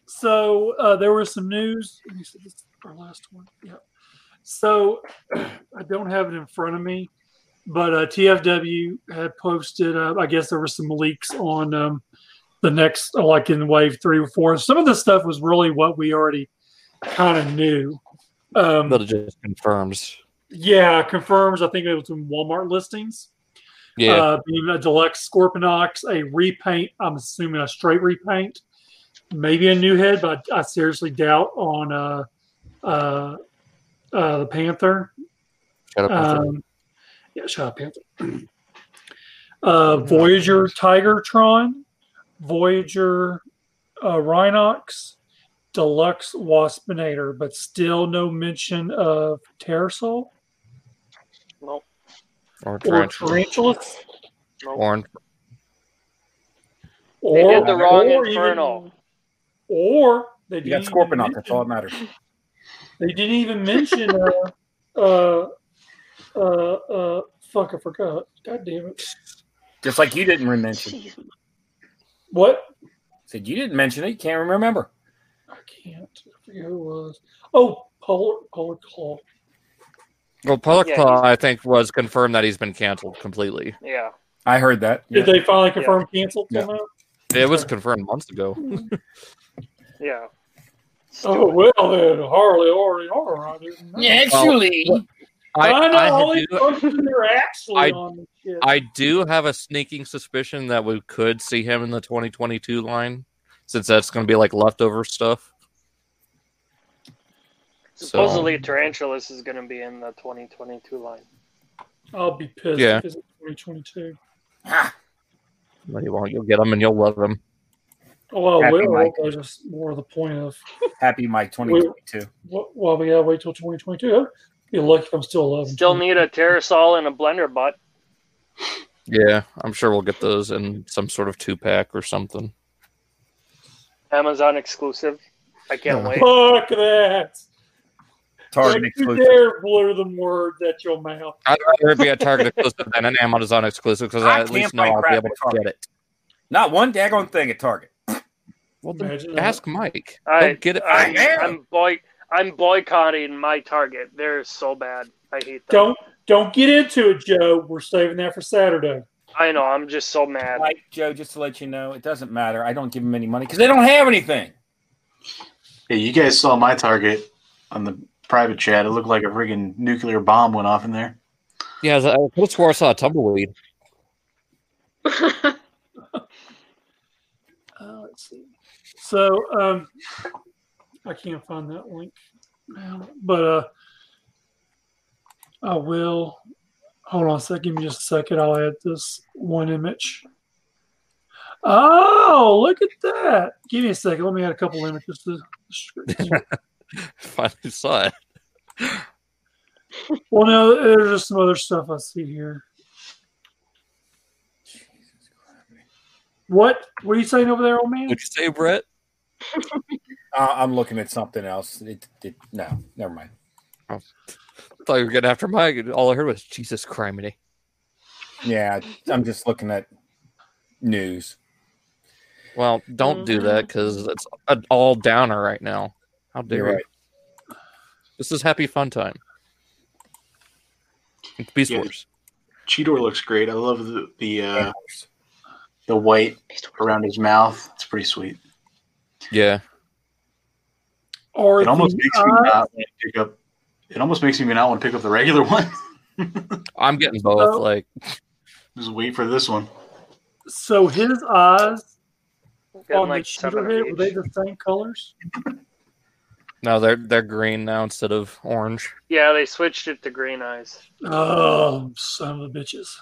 So uh, there was some news. Let me see, this is our last one. Yeah. So I don't have it in front of me, but uh, T F W had posted, uh, I guess there were some leaks on um, the next, like in wave three or four. Some of the stuff was really what we already kind of knew. Um, but it just confirms. Yeah, confirms. I think it was in Walmart listings. Yeah. Uh, being a deluxe Scorpionox, a repaint, I'm assuming a straight repaint, maybe a new head, but I seriously doubt on uh, uh, Uh, the Panther. Shut up, Panther. Um, yeah, shut up, Panther. Uh, Voyager Tigertron, Voyager uh, Rhinox, Deluxe Waspinator, but still no mention of Terrasol. Nope. Or Tarantulas. Nope. Or, they did the wrong or Infernal. Even, or they did. You got Scorpionox, that's all that matters. They didn't even mention, uh, uh, uh, uh, fuck, I forgot. God damn it. Just like you didn't mention. What? I said you didn't mention it. You can't remember. I can't. I forget who it was. Oh, Polar, Polar Claw. Well, Polar yeah, Claw, I think, was confirmed that he's been canceled completely. Yeah. I heard that. Did yeah. they finally confirm yeah. canceled? Yeah. It was confirmed months ago. yeah. Stupid. Oh, well, then, Harley already are. Actually, well, I, I, know I, do, actually I, on this shit. I do have a sneaking suspicion that we could see him in the twenty twenty-two line, since that's going to be like leftover stuff. Supposedly, so. Tarantulas is going to be in the twenty twenty-two line. I'll be pissed yeah. because it's twenty twenty-two. Ah. No, you won't. You'll get them and you'll love them. Oh, well, Happy Mike. That's just more the point of Happy Mike twenty twenty-two. Well, we gotta wait till twenty twenty-two. Be lucky if I'm still alive. Still need a Terrasol and a blender butt. Yeah, I'm sure we'll get those in some sort of two pack or something. Amazon exclusive. I can't wait. Fuck that. Target exclusive. You dare blur the word that's your mouth. I'd rather be a Target exclusive than an Amazon exclusive because I, I at least know I'll be able to get it. Not one daggone thing at Target. Well, then ask Mike. I Don't get it. I, I'm boy. I'm boycotting my Target. They're so bad. I hate them. Don't don't get into it, Joe. We're saving that for Saturday. I know. I'm just so mad. Mike, Joe, just to let you know, it doesn't matter. I don't give them any money because they don't have anything. Yeah, you guys saw my Target on the private chat. It looked like a friggin' nuclear bomb went off in there. Yeah, I could swear I saw a tumbleweed. uh, let's see. So, um, I can't find that link now, but uh, I will. Hold on a second. Give me just a second. I'll add this one image. Oh, look at that. Give me a second. Let me add a couple images to the screen. Finally saw it. Well, no, there's just some other stuff I see here. Jesus Christ. What? What are you saying over there, old man? What'd you say, Brett? uh, I'm looking at something else. It, it, no, never mind. Oh, I thought you were getting after Mike. All I heard was, Jesus criminy. Yeah, I'm just looking at news. Well, don't do that because it's an all downer right now. How dare you? Right. This is happy fun time. It's Beast yeah, Wars. Cheetor looks great. I love the the, uh, the white around his mouth. It's pretty sweet. Yeah. Or it almost makes eyes. me not want to pick up. It almost makes me not want to pick up the regular one. I'm getting both. So, like, just wait for this one. So his eyes on like the cheetah head, were they the same colors? No, they're they're green now instead of orange. Yeah, they switched it to green eyes. Oh, son of a bitches!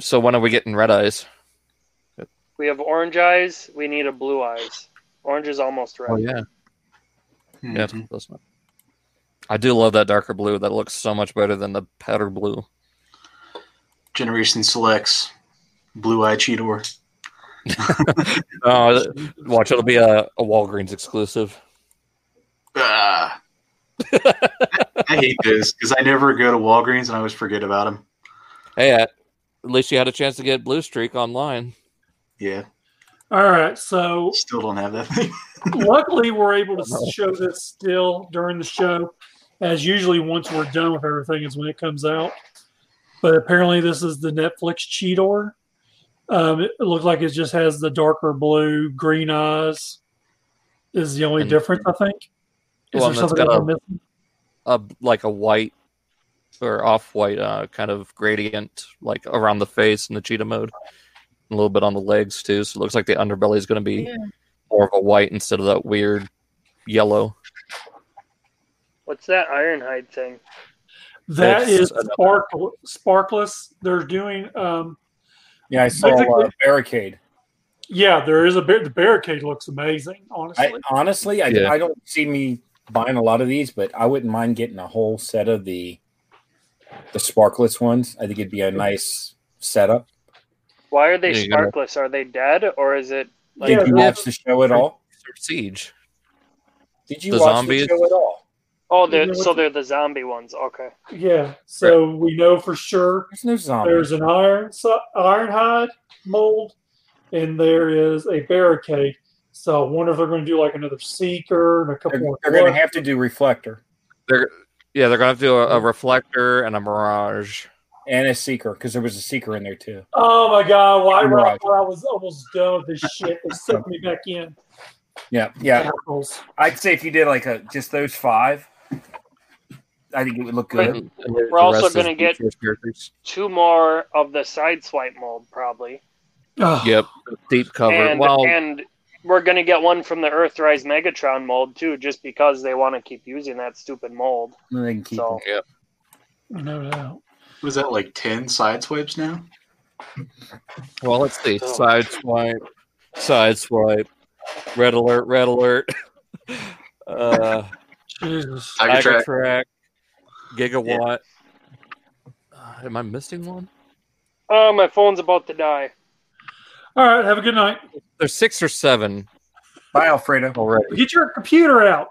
So when are we getting red eyes? We have orange eyes. We need a blue eyes. Orange is almost red. Oh, yeah. Mm-hmm. Yeah, that's not... I do love that darker blue. That looks so much better than the powder blue. Generation Selects Blue Eye Cheetor. Oh, watch, it'll be a, a Walgreens exclusive. Uh, I, I hate this because I never go to Walgreens and I always forget about them. Hey, at least you had a chance to get Blue Streak online. Yeah. All right. So still don't have that thing. Luckily, we're able to show this still during the show, as usually once we're done with everything is when it comes out. But apparently, this is the Netflix Cheetor. Um, it looked like it just has the darker blue, green eyes. Is the only and, difference, I think. Is well, there something else I'm missing? A, like a white or off-white uh, kind of gradient, like around the face in the cheetah mode. A little bit on the legs too, so it looks like the underbelly is going to be yeah. more of a white instead of that weird yellow. What's that Ironhide thing? That it's is sparkle, sparkless. They're doing. Um, yeah, I saw a uh, barricade. Yeah, there is a bar- the barricade looks amazing. Honestly, I, honestly, I, yeah. I don't see me buying a lot of these, but I wouldn't mind getting a whole set of the the sparkless ones. I think it'd be a nice setup. Why are they yeah, sparkless? Are they dead, or is it? Like, yeah, did you watch the show at all? Siege. Did you the watch zombies? the show at all? Oh, they're, you know so they're the zombie ones. Okay. Yeah. So right. we know for sure there's no zombies. There's an iron Ironhide mold, and there is a barricade. So I wonder if they're going to do like another seeker and a couple. They're, more they're going to have to do reflector. They're yeah, they're going to have to do a, a reflector and a mirage. And a seeker, because there was a seeker in there too. Oh my god! Why well, I, I was almost done with this shit. They sucked me back in. Yeah, yeah. I'd say if you did like a just those five, I think it would look good. We're, We're also going to get two more of the sideswipe mold, probably. Oh. Yep, deep cover. And, well, and we're going to get one from the Earthrise Megatron mold too, just because they want to keep using that stupid mold. They can keep so. it. Yep. No doubt. Was that like ten sideswipes now? Well, let's see. Side swipe, side swipe, red alert, red alert. Uh, Jesus. Gigatrack, track, gigawatt. Yeah. Uh, am I missing one? Oh, uh, my phone's about to die. All right, have a good night. There's six or seven. Bye, Alfredo. Already. Get your computer out.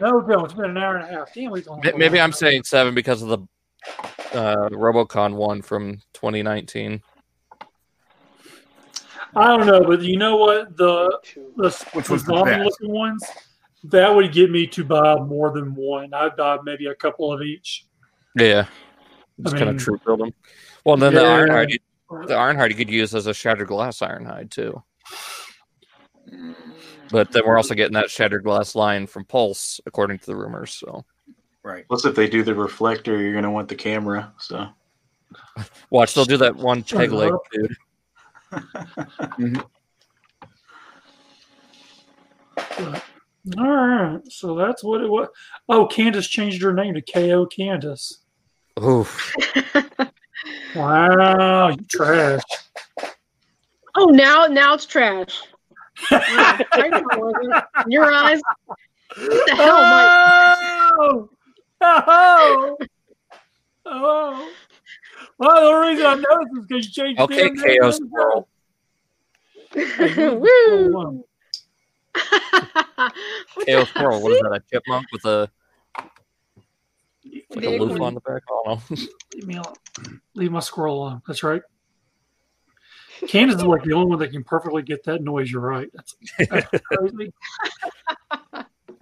No, no, it's been an hour and a half. Damn, we don't Maybe know. I'm saying seven because of the uh, RoboCon one from twenty nineteen. I don't know, but you know what? The the, Which was the zombie-looking ones, that would get me to buy more than one. I'd buy maybe a couple of each. Yeah. Just I mean, kind of troop build them. Well, then yeah. the Ironhide, the Ironhide you could use as a shattered glass Ironhide, too. But then we're also getting that shattered glass line from Pulse, according to the rumors. So, right. Plus, if they do the reflector, you're going to want the camera. So, watch, they'll do that one peg leg, dude. Mm-hmm. All right. So that's what it was. Oh, Candace changed her name to K O Candace. Oof. Wow, you trash. Oh, now, now it's trash. Your eyes. What the hell, oh! Mike? Oh! Oh! Well, the reason I noticed is because you changed. Okay, Chaos Girl. Woo! Chaos Girl. What is that? A chipmunk with a like a loop on the back. I don't know. Leave me alone. Leave my squirrel alone. That's right. Candace is like the only one that can perfectly get that noise. You're right. That's, that's crazy.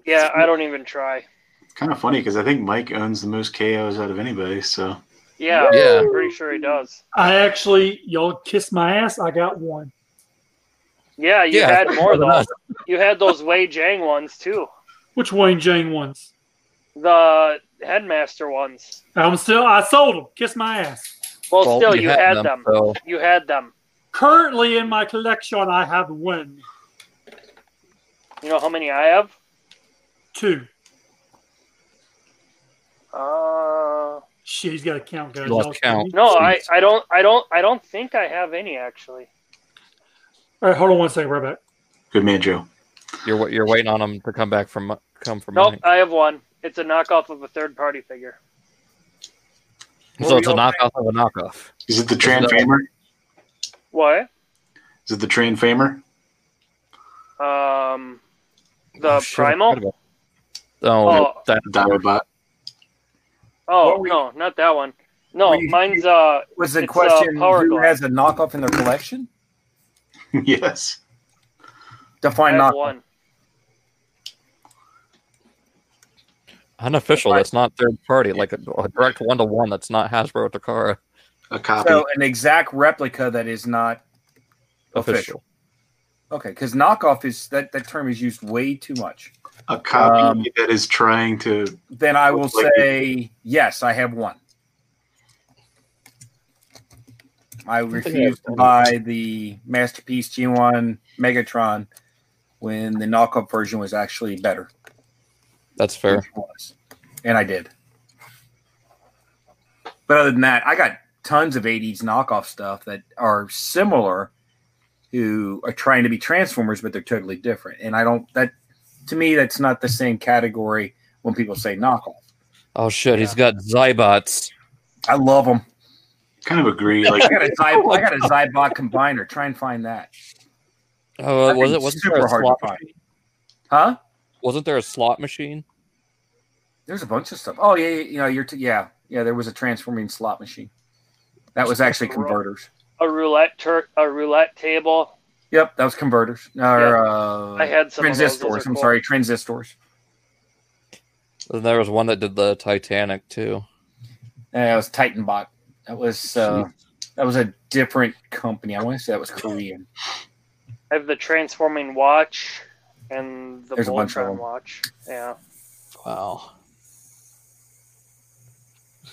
Yeah, I don't even try. It's kind of funny because I think Mike owns the most K Os out of anybody. So yeah, yeah, I'm pretty sure he does. I actually, y'all kissed my ass. I got one. Yeah, you yeah, had more than us. You had those Wei Jiang ones too. Which Wei Jiang ones? The headmaster ones. I'm still. I sold them. Kiss my ass. Well, well still, you, you had, had them. them. So. You had them. Currently in my collection, I have one. You know how many I have? Two. Uh, shit, he's got to count, guys. Lost count. No, I, I don't, I don't, I don't think I have any actually. All right, hold on one second, right back. Good man, Joe. You're you're waiting on him to come back from come from. Nope, mine. I have one. It's a knockoff of a third party figure. So what it's a knockoff of a knockoff. Is it the Transfamer? What? Is it the Train Famer? Um, the oh, Primal? Oh, oh that Dinobot. Oh, no, not that one. No, you, mine's uh was the question who glass. has a knockoff in their collection? Yes. Define knockoff. One. Unofficial, that's not third party, like a, a direct one to one that's not Hasbro or Takara. A copy. So an exact replica that is not official. official. Okay, because knockoff is that, that term is used way too much. A copy um, that is trying to. Then I will like say it. Yes, I have one. I, I refused to buy the Masterpiece G one Megatron when the knockoff version was actually better. That's fair. And I did. But other than that, I got tons of eighties knockoff stuff that are similar, who are trying to be Transformers, but they're totally different. And I don't, that to me, that's not the same category when people say knockoff. Oh, shit. Yeah. He's got Zybots. I love them. Kind of agree. Like, I got a Zybot, I got a Zybot combiner. Try and find that. Oh, uh, was it wasn't super hard to find? Huh? Wasn't there a slot machine? There's a bunch of stuff. Oh, yeah. You know, you're, t- yeah. Yeah, there was a transforming slot machine. That was actually converters. A roulette tur- a roulette table. Yep, that was converters. Or, yep. uh, I had some transistors. I'm cool. sorry, transistors. And there was one that did the Titanic too. That was Titanbot. That was uh, that was a different company. I want to say that was Korean. I have the transforming watch and the Voltron watch. Yeah. Wow.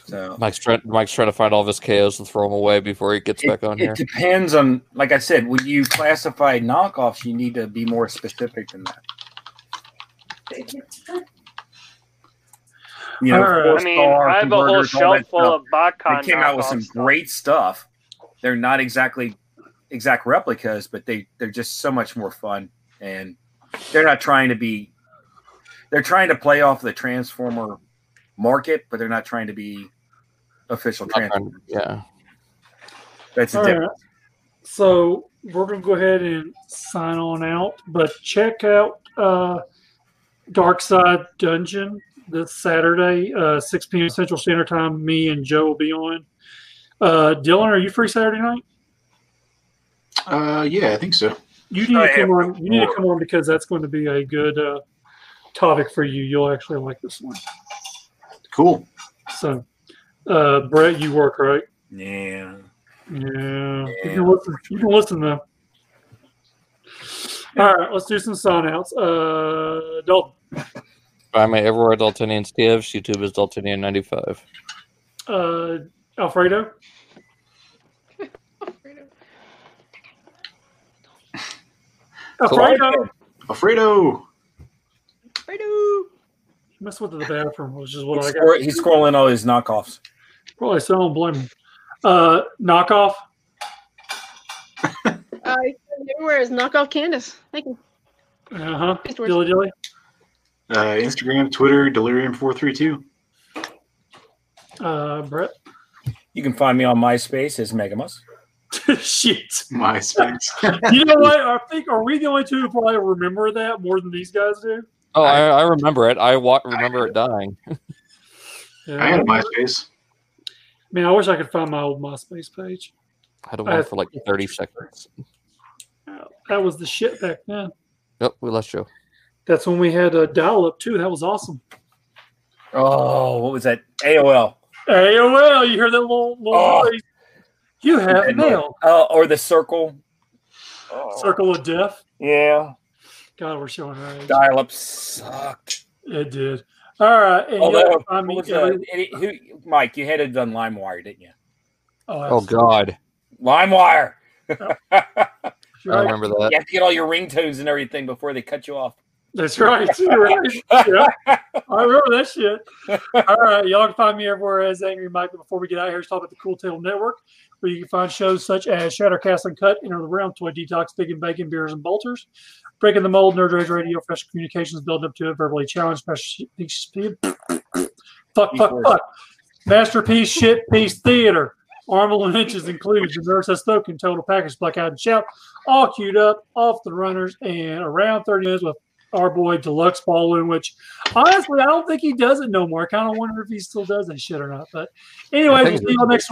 So Mike's trying, Mike's trying to find all of his K Os and throw them away before he gets it, back on it here. It depends on, like I said, when you classify knockoffs, you need to be more specific than that. you know, four I mean, star I have a whole shelf full of Botcon. They came out with some stuff. great stuff. They're not exactly exact replicas, but they they're just so much more fun, and they're not trying to be. They're trying to play off the Transformer market, but they're not trying to be official Transformers. Yeah, that's a difference. So we're going to go ahead and sign on out, but check out uh, Dark Side Dungeon this Saturday, uh, six p.m. Central Standard Time. Me and Joe will be on. Uh, Dylan, are you free Saturday night? Uh, yeah, I think so. You need, to come, on. you need to come on because that's going to be a good uh, topic for you. You'll actually like this one. Cool. So, uh, Brett, you work, right? Yeah. Yeah, you can listen, you can listen though. All right, let's do some sign-outs. Uh, Dalton. Find me everywhere, Daltonian Steves. YouTube is Daltonian ninety-five. Uh, Alfredo. Alfredo. Alfredo. Alfredo. Alfredo. Mess with the bathroom, which is what he's I got. He's calling all his knockoffs. Probably, so I don't blame him. Uh, knockoff. uh, everywhere is knockoff Candace. Thank you. Uh huh. Dilly Dilly. Uh, Instagram, Twitter, Delirium four three two. Uh, Brett. You can find me on MySpace as Megamus. Shit. MySpace. You know what? I think are we the only two who probably remember that more than these guys do? Oh, I, I remember it. I wa- remember I it dying. Yeah. I had a MySpace. Man, I wish I could find my old MySpace page. I had one for like thirty seconds. That was the shit back then. Yep, we lost Joe. That's when we had a dial-up too. That was awesome. Oh, what was that? A O L. A O L. You hear that little little oh. noise? You have mail. Uh, or the circle. Oh. Circle of death. Yeah. God, we're showing our age. Dial-up sucked. It did. All right. And Although, I mean, uh, who, Mike, you had it done LimeWire, didn't you? Oh, oh God. LimeWire. Oh. I remember that. You have to get all your ringtones and everything before they cut you off. That's right. right. Yeah. I remember that shit. All right. Y'all can find me everywhere as Angry Mike. But before we get out of here, let's talk about the Cool Table Network, where you can find shows such as Shattercast Uncut, Enter the Realm, Toy Detox, Big and Bacon, Beers and Bolters, Breaking the Mold, Nerd Rage Radio, Fresh Communications, Build Up to It, Verbally Challenged, Fuck, Fuck, Fuck, Masterpiece, Shit, Piece, Theater, Armel and Inches included, The Nurse Has Spoken, Total Package, Blackout and Shout, all queued up, off the runners, and around thirty minutes with our boy Deluxe Ballroom, which honestly, I don't think he does it no more. I kind of wonder if he still does that shit or not. But anyway, we'll see you all next week.